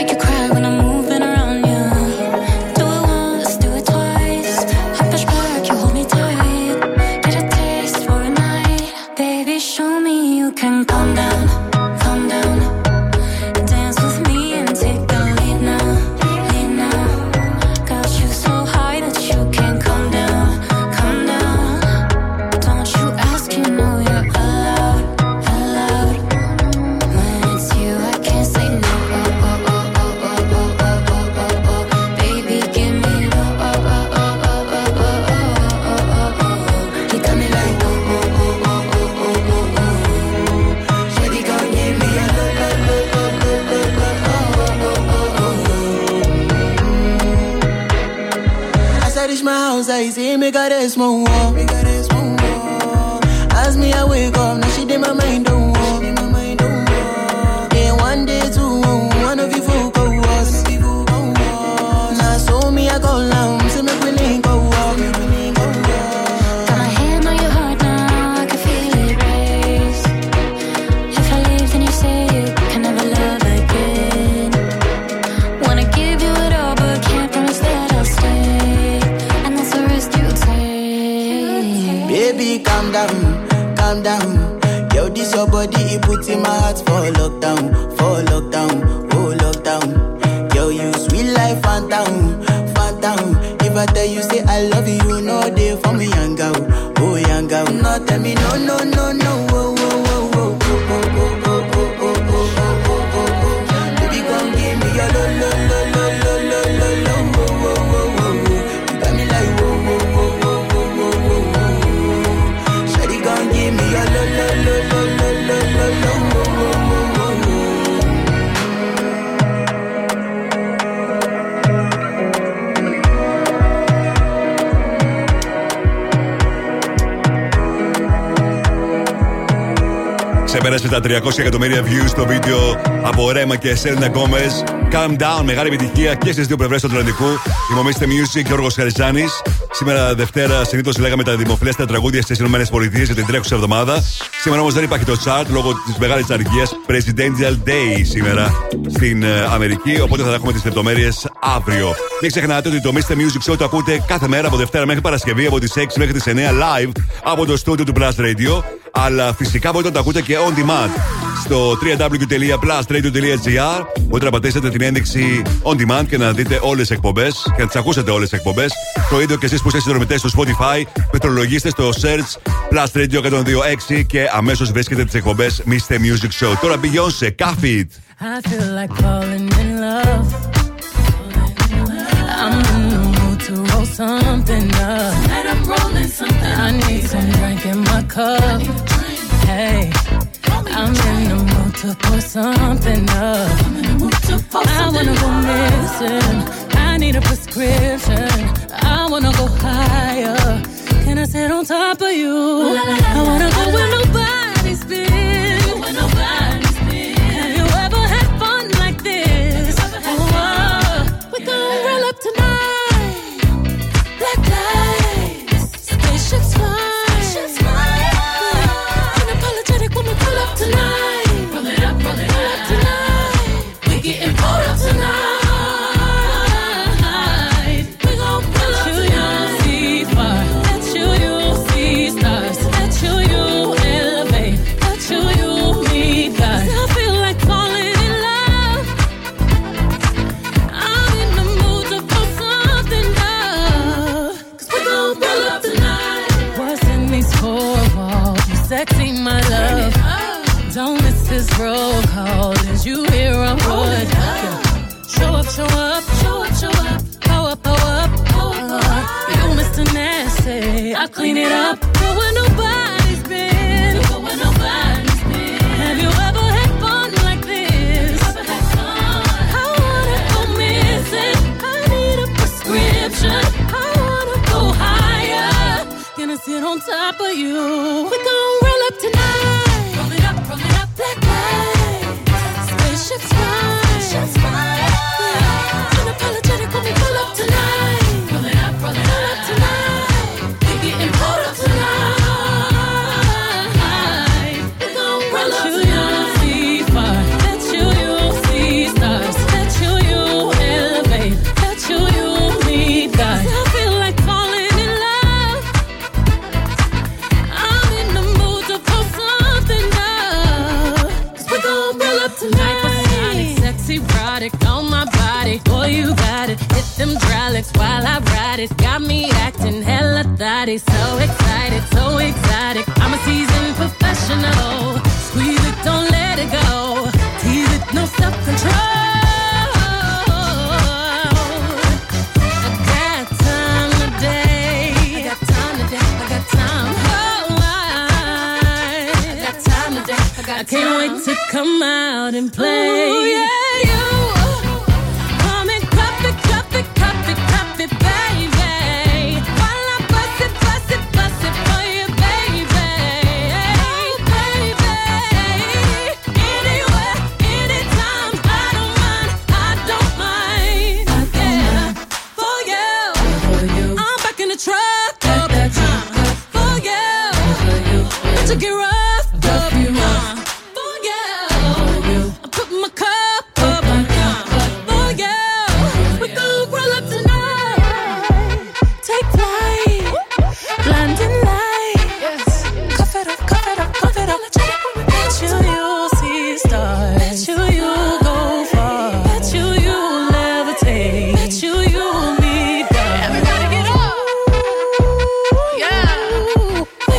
Make you cry when I'm moving around you. eyes, he make her rest more. As me I wake up, now she did my mind don't walk. Day one, day two, one of you folk go us. Now so me I go long, to make we link go walk. Got my hand on your heart now, I can feel it race. If I leave then you say you can never love again. Wanna give you it all but can't promise that I'll stay. And that's the risk you take. Baby calm down. Calm down, yo. This your body, it puts in my heart for lockdown, oh lockdown. Yo, you sweet life, phantom, phantom. If I tell you say I love you, you know they for me, young girl, oh young girl. No, tell me no, no, no, no, oh. Πέρασε τα 300 εκατομμύρια views στο βίντεο από Ρέμα και Σέλινα Γκόμες. Calm down, μεγάλη επιτυχία και στις δύο πλευρές του Ατλαντικού. Είμαι ο Mr. Music και Γιώργος Χαριζάνης. Σήμερα Δευτέρα συνήθως λέγαμε τα δημοφιλέστερα τραγούδια στις ΗΠΑ για την τρέχουσα εβδομάδα. Σήμερα όμως δεν υπάρχει το chart λόγω της μεγάλης αργίας. Presidential Day σήμερα στην Αμερική. Οπότε θα έχουμε τις λεπτομέρειες αύριο. Μην ξεχνάτε ότι το Mr. Music Show το ακούτε κάθε μέρα από Δευτέρα μέχρι Παρασκευή από τις 6 μέχρι τις 9 live από το στούντιο του Blast Radio. Αλλά φυσικά μπορείτε να τα ακούτε και on demand στο www.plusradio.gr. Μπορείτε να πατήσετε την ένδειξη on demand και να δείτε όλες τις εκπομπές και να τις ακούσετε όλες τις εκπομπές. Το ίδιο και εσείς που είστε συνδρομητές στο Spotify, πετρολογήστε στο search Plus Radio 102.6 και αμέσως βρίσκετε τις εκπομπές Mr. Music Show. Τώρα πηγαίνω σε Coffee It. Something up. Said I'm rolling something. I need some drink in my cup. Hey, I'm in the mood to pour something up. I wanna go missing. I need a prescription. I wanna go higher. Can I sit on top of you? I wanna go where nobody's been. Have you ever had fun like this? Oh, we're gonna roll up tonight. Roll call, did you hear a word? Show up, show up, show up, show up. Pow up, pow up, pow up. You Mr. Nasty, I'll clean it up. Go where nobody's been. Go where nobody's been. Have you ever had fun like this? I wanna go missing. I need a prescription. I wanna go higher. Gonna sit on top of you. We're gonna roll up tonight. Roll it up, black light. Spaceship's fine. Spaceship's fine. Yeah. Unapologetic when we pull up tonight. Roll it up tonight. We getting pulled up tonight. We're gonna roll up tonight. That you you'll see far. That you you'll see stars. That you you'll elevate. That you you'll meet guys. I feel like falling in love. I'm in the mood to pull something up. Tonight for sonic, sexy product on my body. Boy, you got it. Hit them dry lips while I ride it. Got me acting hella thotty. So excited, so exotic. I'm a seasoned professional. Squeeze it, don't let it go. Tease it, no self-control. I got time today. I got time today. I got time. I got time today. I can't wait to come out and play. Ooh, yeah, you come and cup it, cup it, cup it, cup it, baby. While I'm to get rough, love you. For you, I put my cup up. For you, we gon' roll up tonight. Take flight, blinding lights. Cuff it up, cuff it up, cuff it up. Bet you you'll see stars. Bet you you'll go far. Bet you you'll levitate. Bet you you'll meet God. Everybody get up. Yeah, we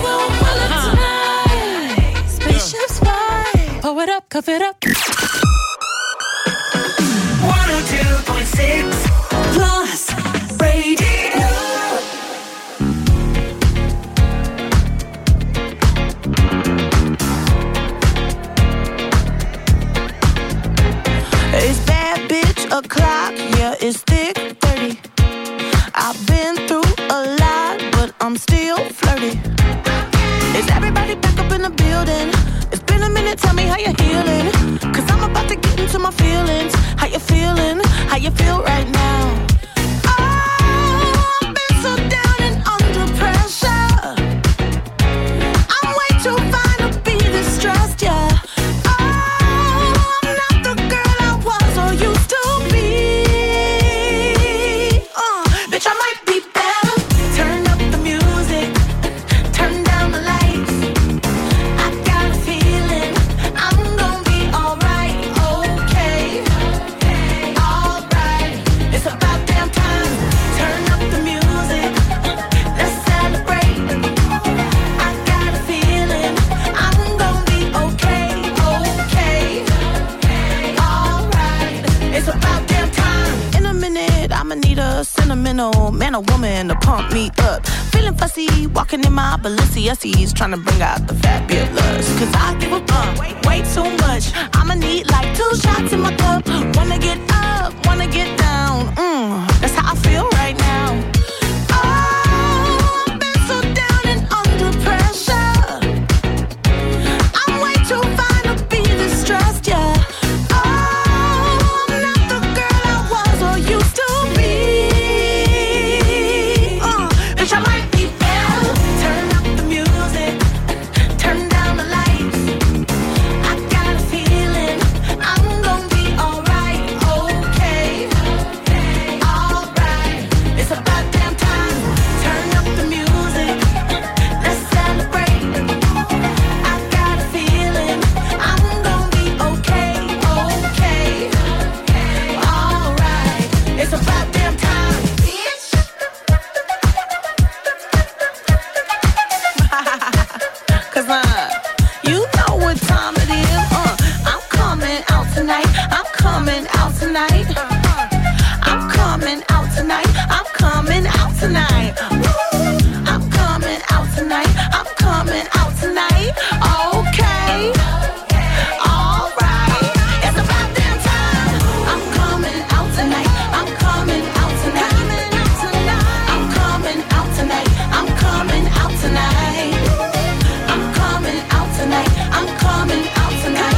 gon' roll up tonight. Spaceships fly. Pour it up, cuff it up. 102.6 Plus Radio. It's bad bitch o'clock, yeah, it's thick 30. I've been through a lot, but I'm still flirty. Is everybody back up in the building? It's been a minute, tell me how you're healing. 'Cause I'm about to get into my feelings. How you feeling? How you feel right now? Oh, I've been so down and under pressure. I'm way too fine to be this stressed, yeah. Oh, I'm not the girl I was or used to be. Bitch, I might be better. Turn up the music, turn down the lights. I got a feeling I'm gonna be alright, okay, alright. It's about damn time. Turn up the music, let's celebrate. I got a feeling I'm gonna be okay, okay, alright. It's about damn time. In a minute, I'ma need a sentimental man or woman to pump me up. Feeling fussy, walking in my Balenciennes, trying to bring out the fabulous. 'Cause I give a fuck, way too much. I'ma need like 2 shots in my cup. Wanna get up, wanna get down. That's how I feel right now. Oh, I've been so down and under pressure. I'm way too fine to be this stressed, yeah. Oh, I'm not the girl I was or used to be. Bitch, I might be better. Turn up the music, turn down the lights. I got a feeling I'm gonna be alright, okay, alright. It's about damn time. Turn up the music, let's celebrate. I got a feeling I'm gonna be okay, okay, alright. It's about damn time. Cause you know what time it is. I'm coming out tonight. I'm coming out tonight. I'm coming out tonight. I'm coming out tonight. I'm coming out tonight. I'm coming out tonight. Okay. Alright. It's about damn time. I'm coming out tonight. I'm coming out tonight. Coming out tonight. I'm coming out tonight. I'm coming out tonight. I'm coming out tonight. I'm coming out tonight.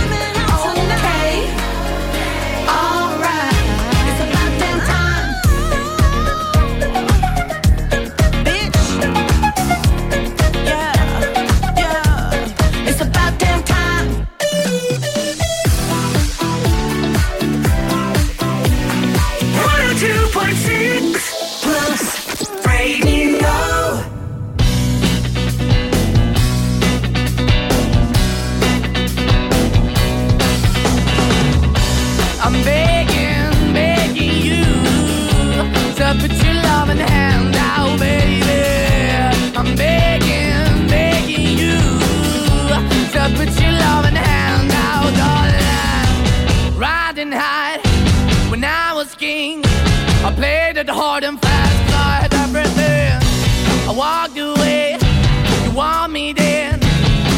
Okay. Alright. It's about damn time. Bitch. Yeah. Yeah. It's about damn time. I'm begging, begging you to put your loving hand out, baby. I'm begging, begging you to put your loving hand out, darling. Riding high when I was king, I played it hard and fast, I had everything. I walked away, you want me then,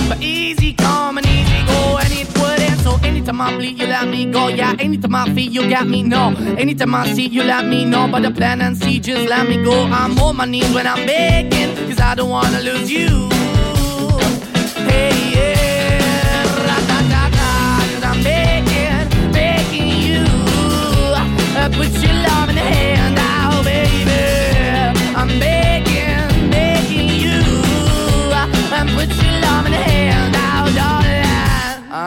but easy come and easy go, and it wouldn't. So anytime I bleed, you let me go, yeah. Anytime I feel, you got me, no. Anytime I see, you let me know. But the plan and see, just let me go. I'm on my knees when I'm begging, 'cause I don't wanna lose you. Hey, yeah, ra-da-da-da. 'Cause I'm begging, begging you, put your loving hand out, baby. I'm begging, begging you, put your loving hand.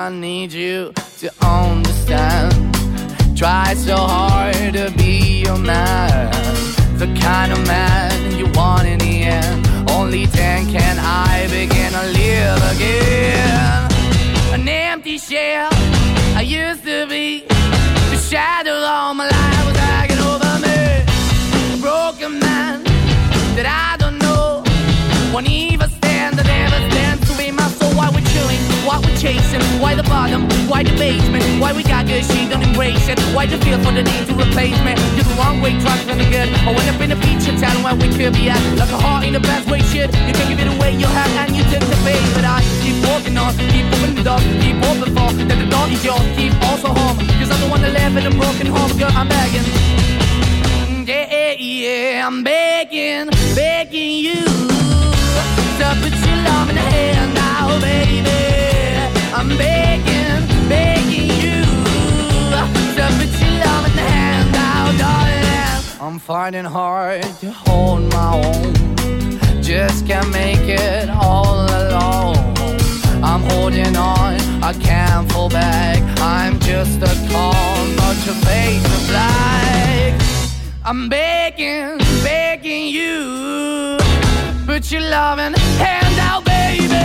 I need you to understand. Try so hard to be your man, the kind of man you want in the end. Only then can I begin to live again. An empty shell I used to be, the shadow all my life was hanging over me. A broken man that I don't know won't even stand, that never stands to be my soul. Why we're chilling, why we're chasing, why the bottom, why the basement, why we got good, she don't embrace it, why the feel for the need to replace me. You're the wrong way, trying to the good. I went up in a feature town where we could be at, like a heart in a best way, shit. You can give it away, you have and you take the bait, but I keep walking on, keep moving the dog, keep open for that the dog is yours, keep also home, cause I'm the one that live in a broken home, girl, I'm begging. Yeah, yeah, yeah, I'm begging, begging you to put your love in the hand now, baby. I'm begging, begging you to put your love in the hand now, darling. I'm finding hard to hold my own, just can't make it all alone. I'm holding on, I can't fall back, I'm just a call, not your face to black. I'm begging, begging you, put your loving hand out, baby.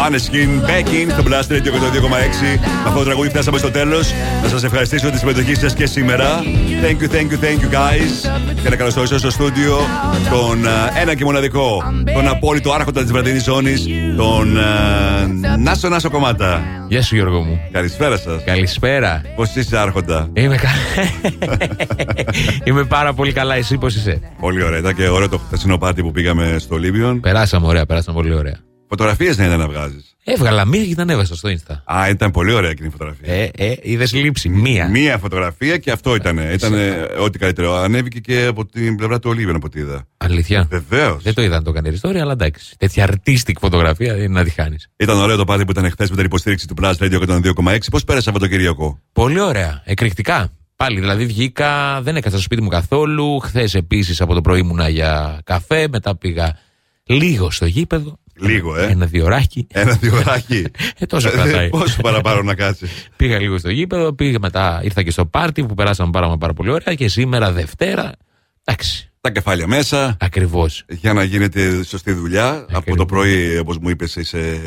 Måneskin, begging, στο Blast Radio 102,6. Με αυτό το τραγούδι φτάσαμε στο τέλος. Να σας ευχαριστήσω τη συμμετοχή σας και σήμερα. Thank you, thank you, thank you guys. Και να καλωσορίσω στο στούντιο τον ένα και μοναδικό, τον απόλυτο άρχοντα της βραδινής ζώνης, τον Νάσο Κομμάτα. Γεια σου, Γιώργο μου. Καλησπέρα σας. Καλησπέρα. Πώς είσαι, άρχοντα? Είμαι καλά. Είμαι πάρα πολύ καλά. Εσύ πώς είσαι? Πολύ ωραία. Ήταν και ωραίο το χθεσινό πάρτι που πήγαμε στο Λίβιον. Περάσαμε ωραία, περάσαμε πολύ ωραία. Φωτογραφίες δεν ήταν να βγάζεις? Έβγαλα μία και την ανέβασα στο Insta. Α, ήταν πολύ ωραία εκείνη η φωτογραφία. Είδες λήψη, μία. Μία φωτογραφία και αυτό ήταν. Ήταν ό,τι καλύτερο. Ανέβηκε και από την πλευρά του Ολίβιον, από ό,τι είδα. Αλήθεια. Βεβαίως. Δεν το είδα να το κάνει ιστορία, αλλά εντάξει. Τέτοια artistic φωτογραφία είναι να τη χάνεις. Ήταν ωραίο το πάρτι που ήταν χθες με την υποστήριξη του Plus Radio 102,6. Πώς πέρασε από το Κυριακό? Πολύ ωραία. Εκρηκτικά. Πάλι δηλαδή βγήκα, δεν έκατσα στο σπίτι μου καθόλου. Χθες επίσης από το πρωί ήμουνα για καφέ, μετά πήγα λίγο στο γήπεδο. Λίγο, Ένα-διωράκι. Ένα-διωράκι. Τόσο κρατάει. Πόσο παραπάνω να κάτσει. Πήγα λίγο στο γήπεδο, πήγα μετά, ήρθα και στο πάρτι που περάσαμε πάρα πολύ ωραία και σήμερα Δευτέρα. Εντάξει. Τα κεφάλια μέσα. Ακριβώς. Για να γίνεται σωστή δουλειά. Ακριβώς. Από το πρωί, όπως μου είπες, είσαι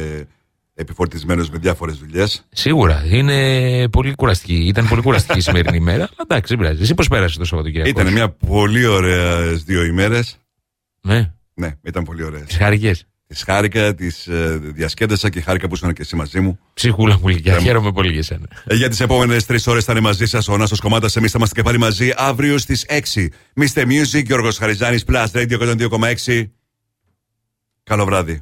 επιφορτισμένος με διάφορες δουλειές. Σίγουρα. Είναι πολύ κουραστική. Ήταν πολύ κουραστική η σημερινή ημέρα. Αλλά εντάξει, δεν πειράζει. Εσύ πώς πέρασε το Σαββατοκύριακο? Ήταν μια πολύ ωραία δύο ημέρες. Ναι. Ναι, ήταν πολύ ωραία. Τις χάρηκα, τις διασκέδασα και χάρηκα που ήσουν και εσύ μαζί μου. Ψυχούλα μου, Λυκιά, χαίρομαι πολύ για σένα. Για τις επόμενες 3 ώρες θα είναι μαζί σας ο Νάσος Κομμάτας. Εμείς θα είμαστε και πάλι μαζί αύριο στις 6. Mr. Music, Γιώργος Χαριζάνης, Plus Radio 102,6. Καλό βράδυ.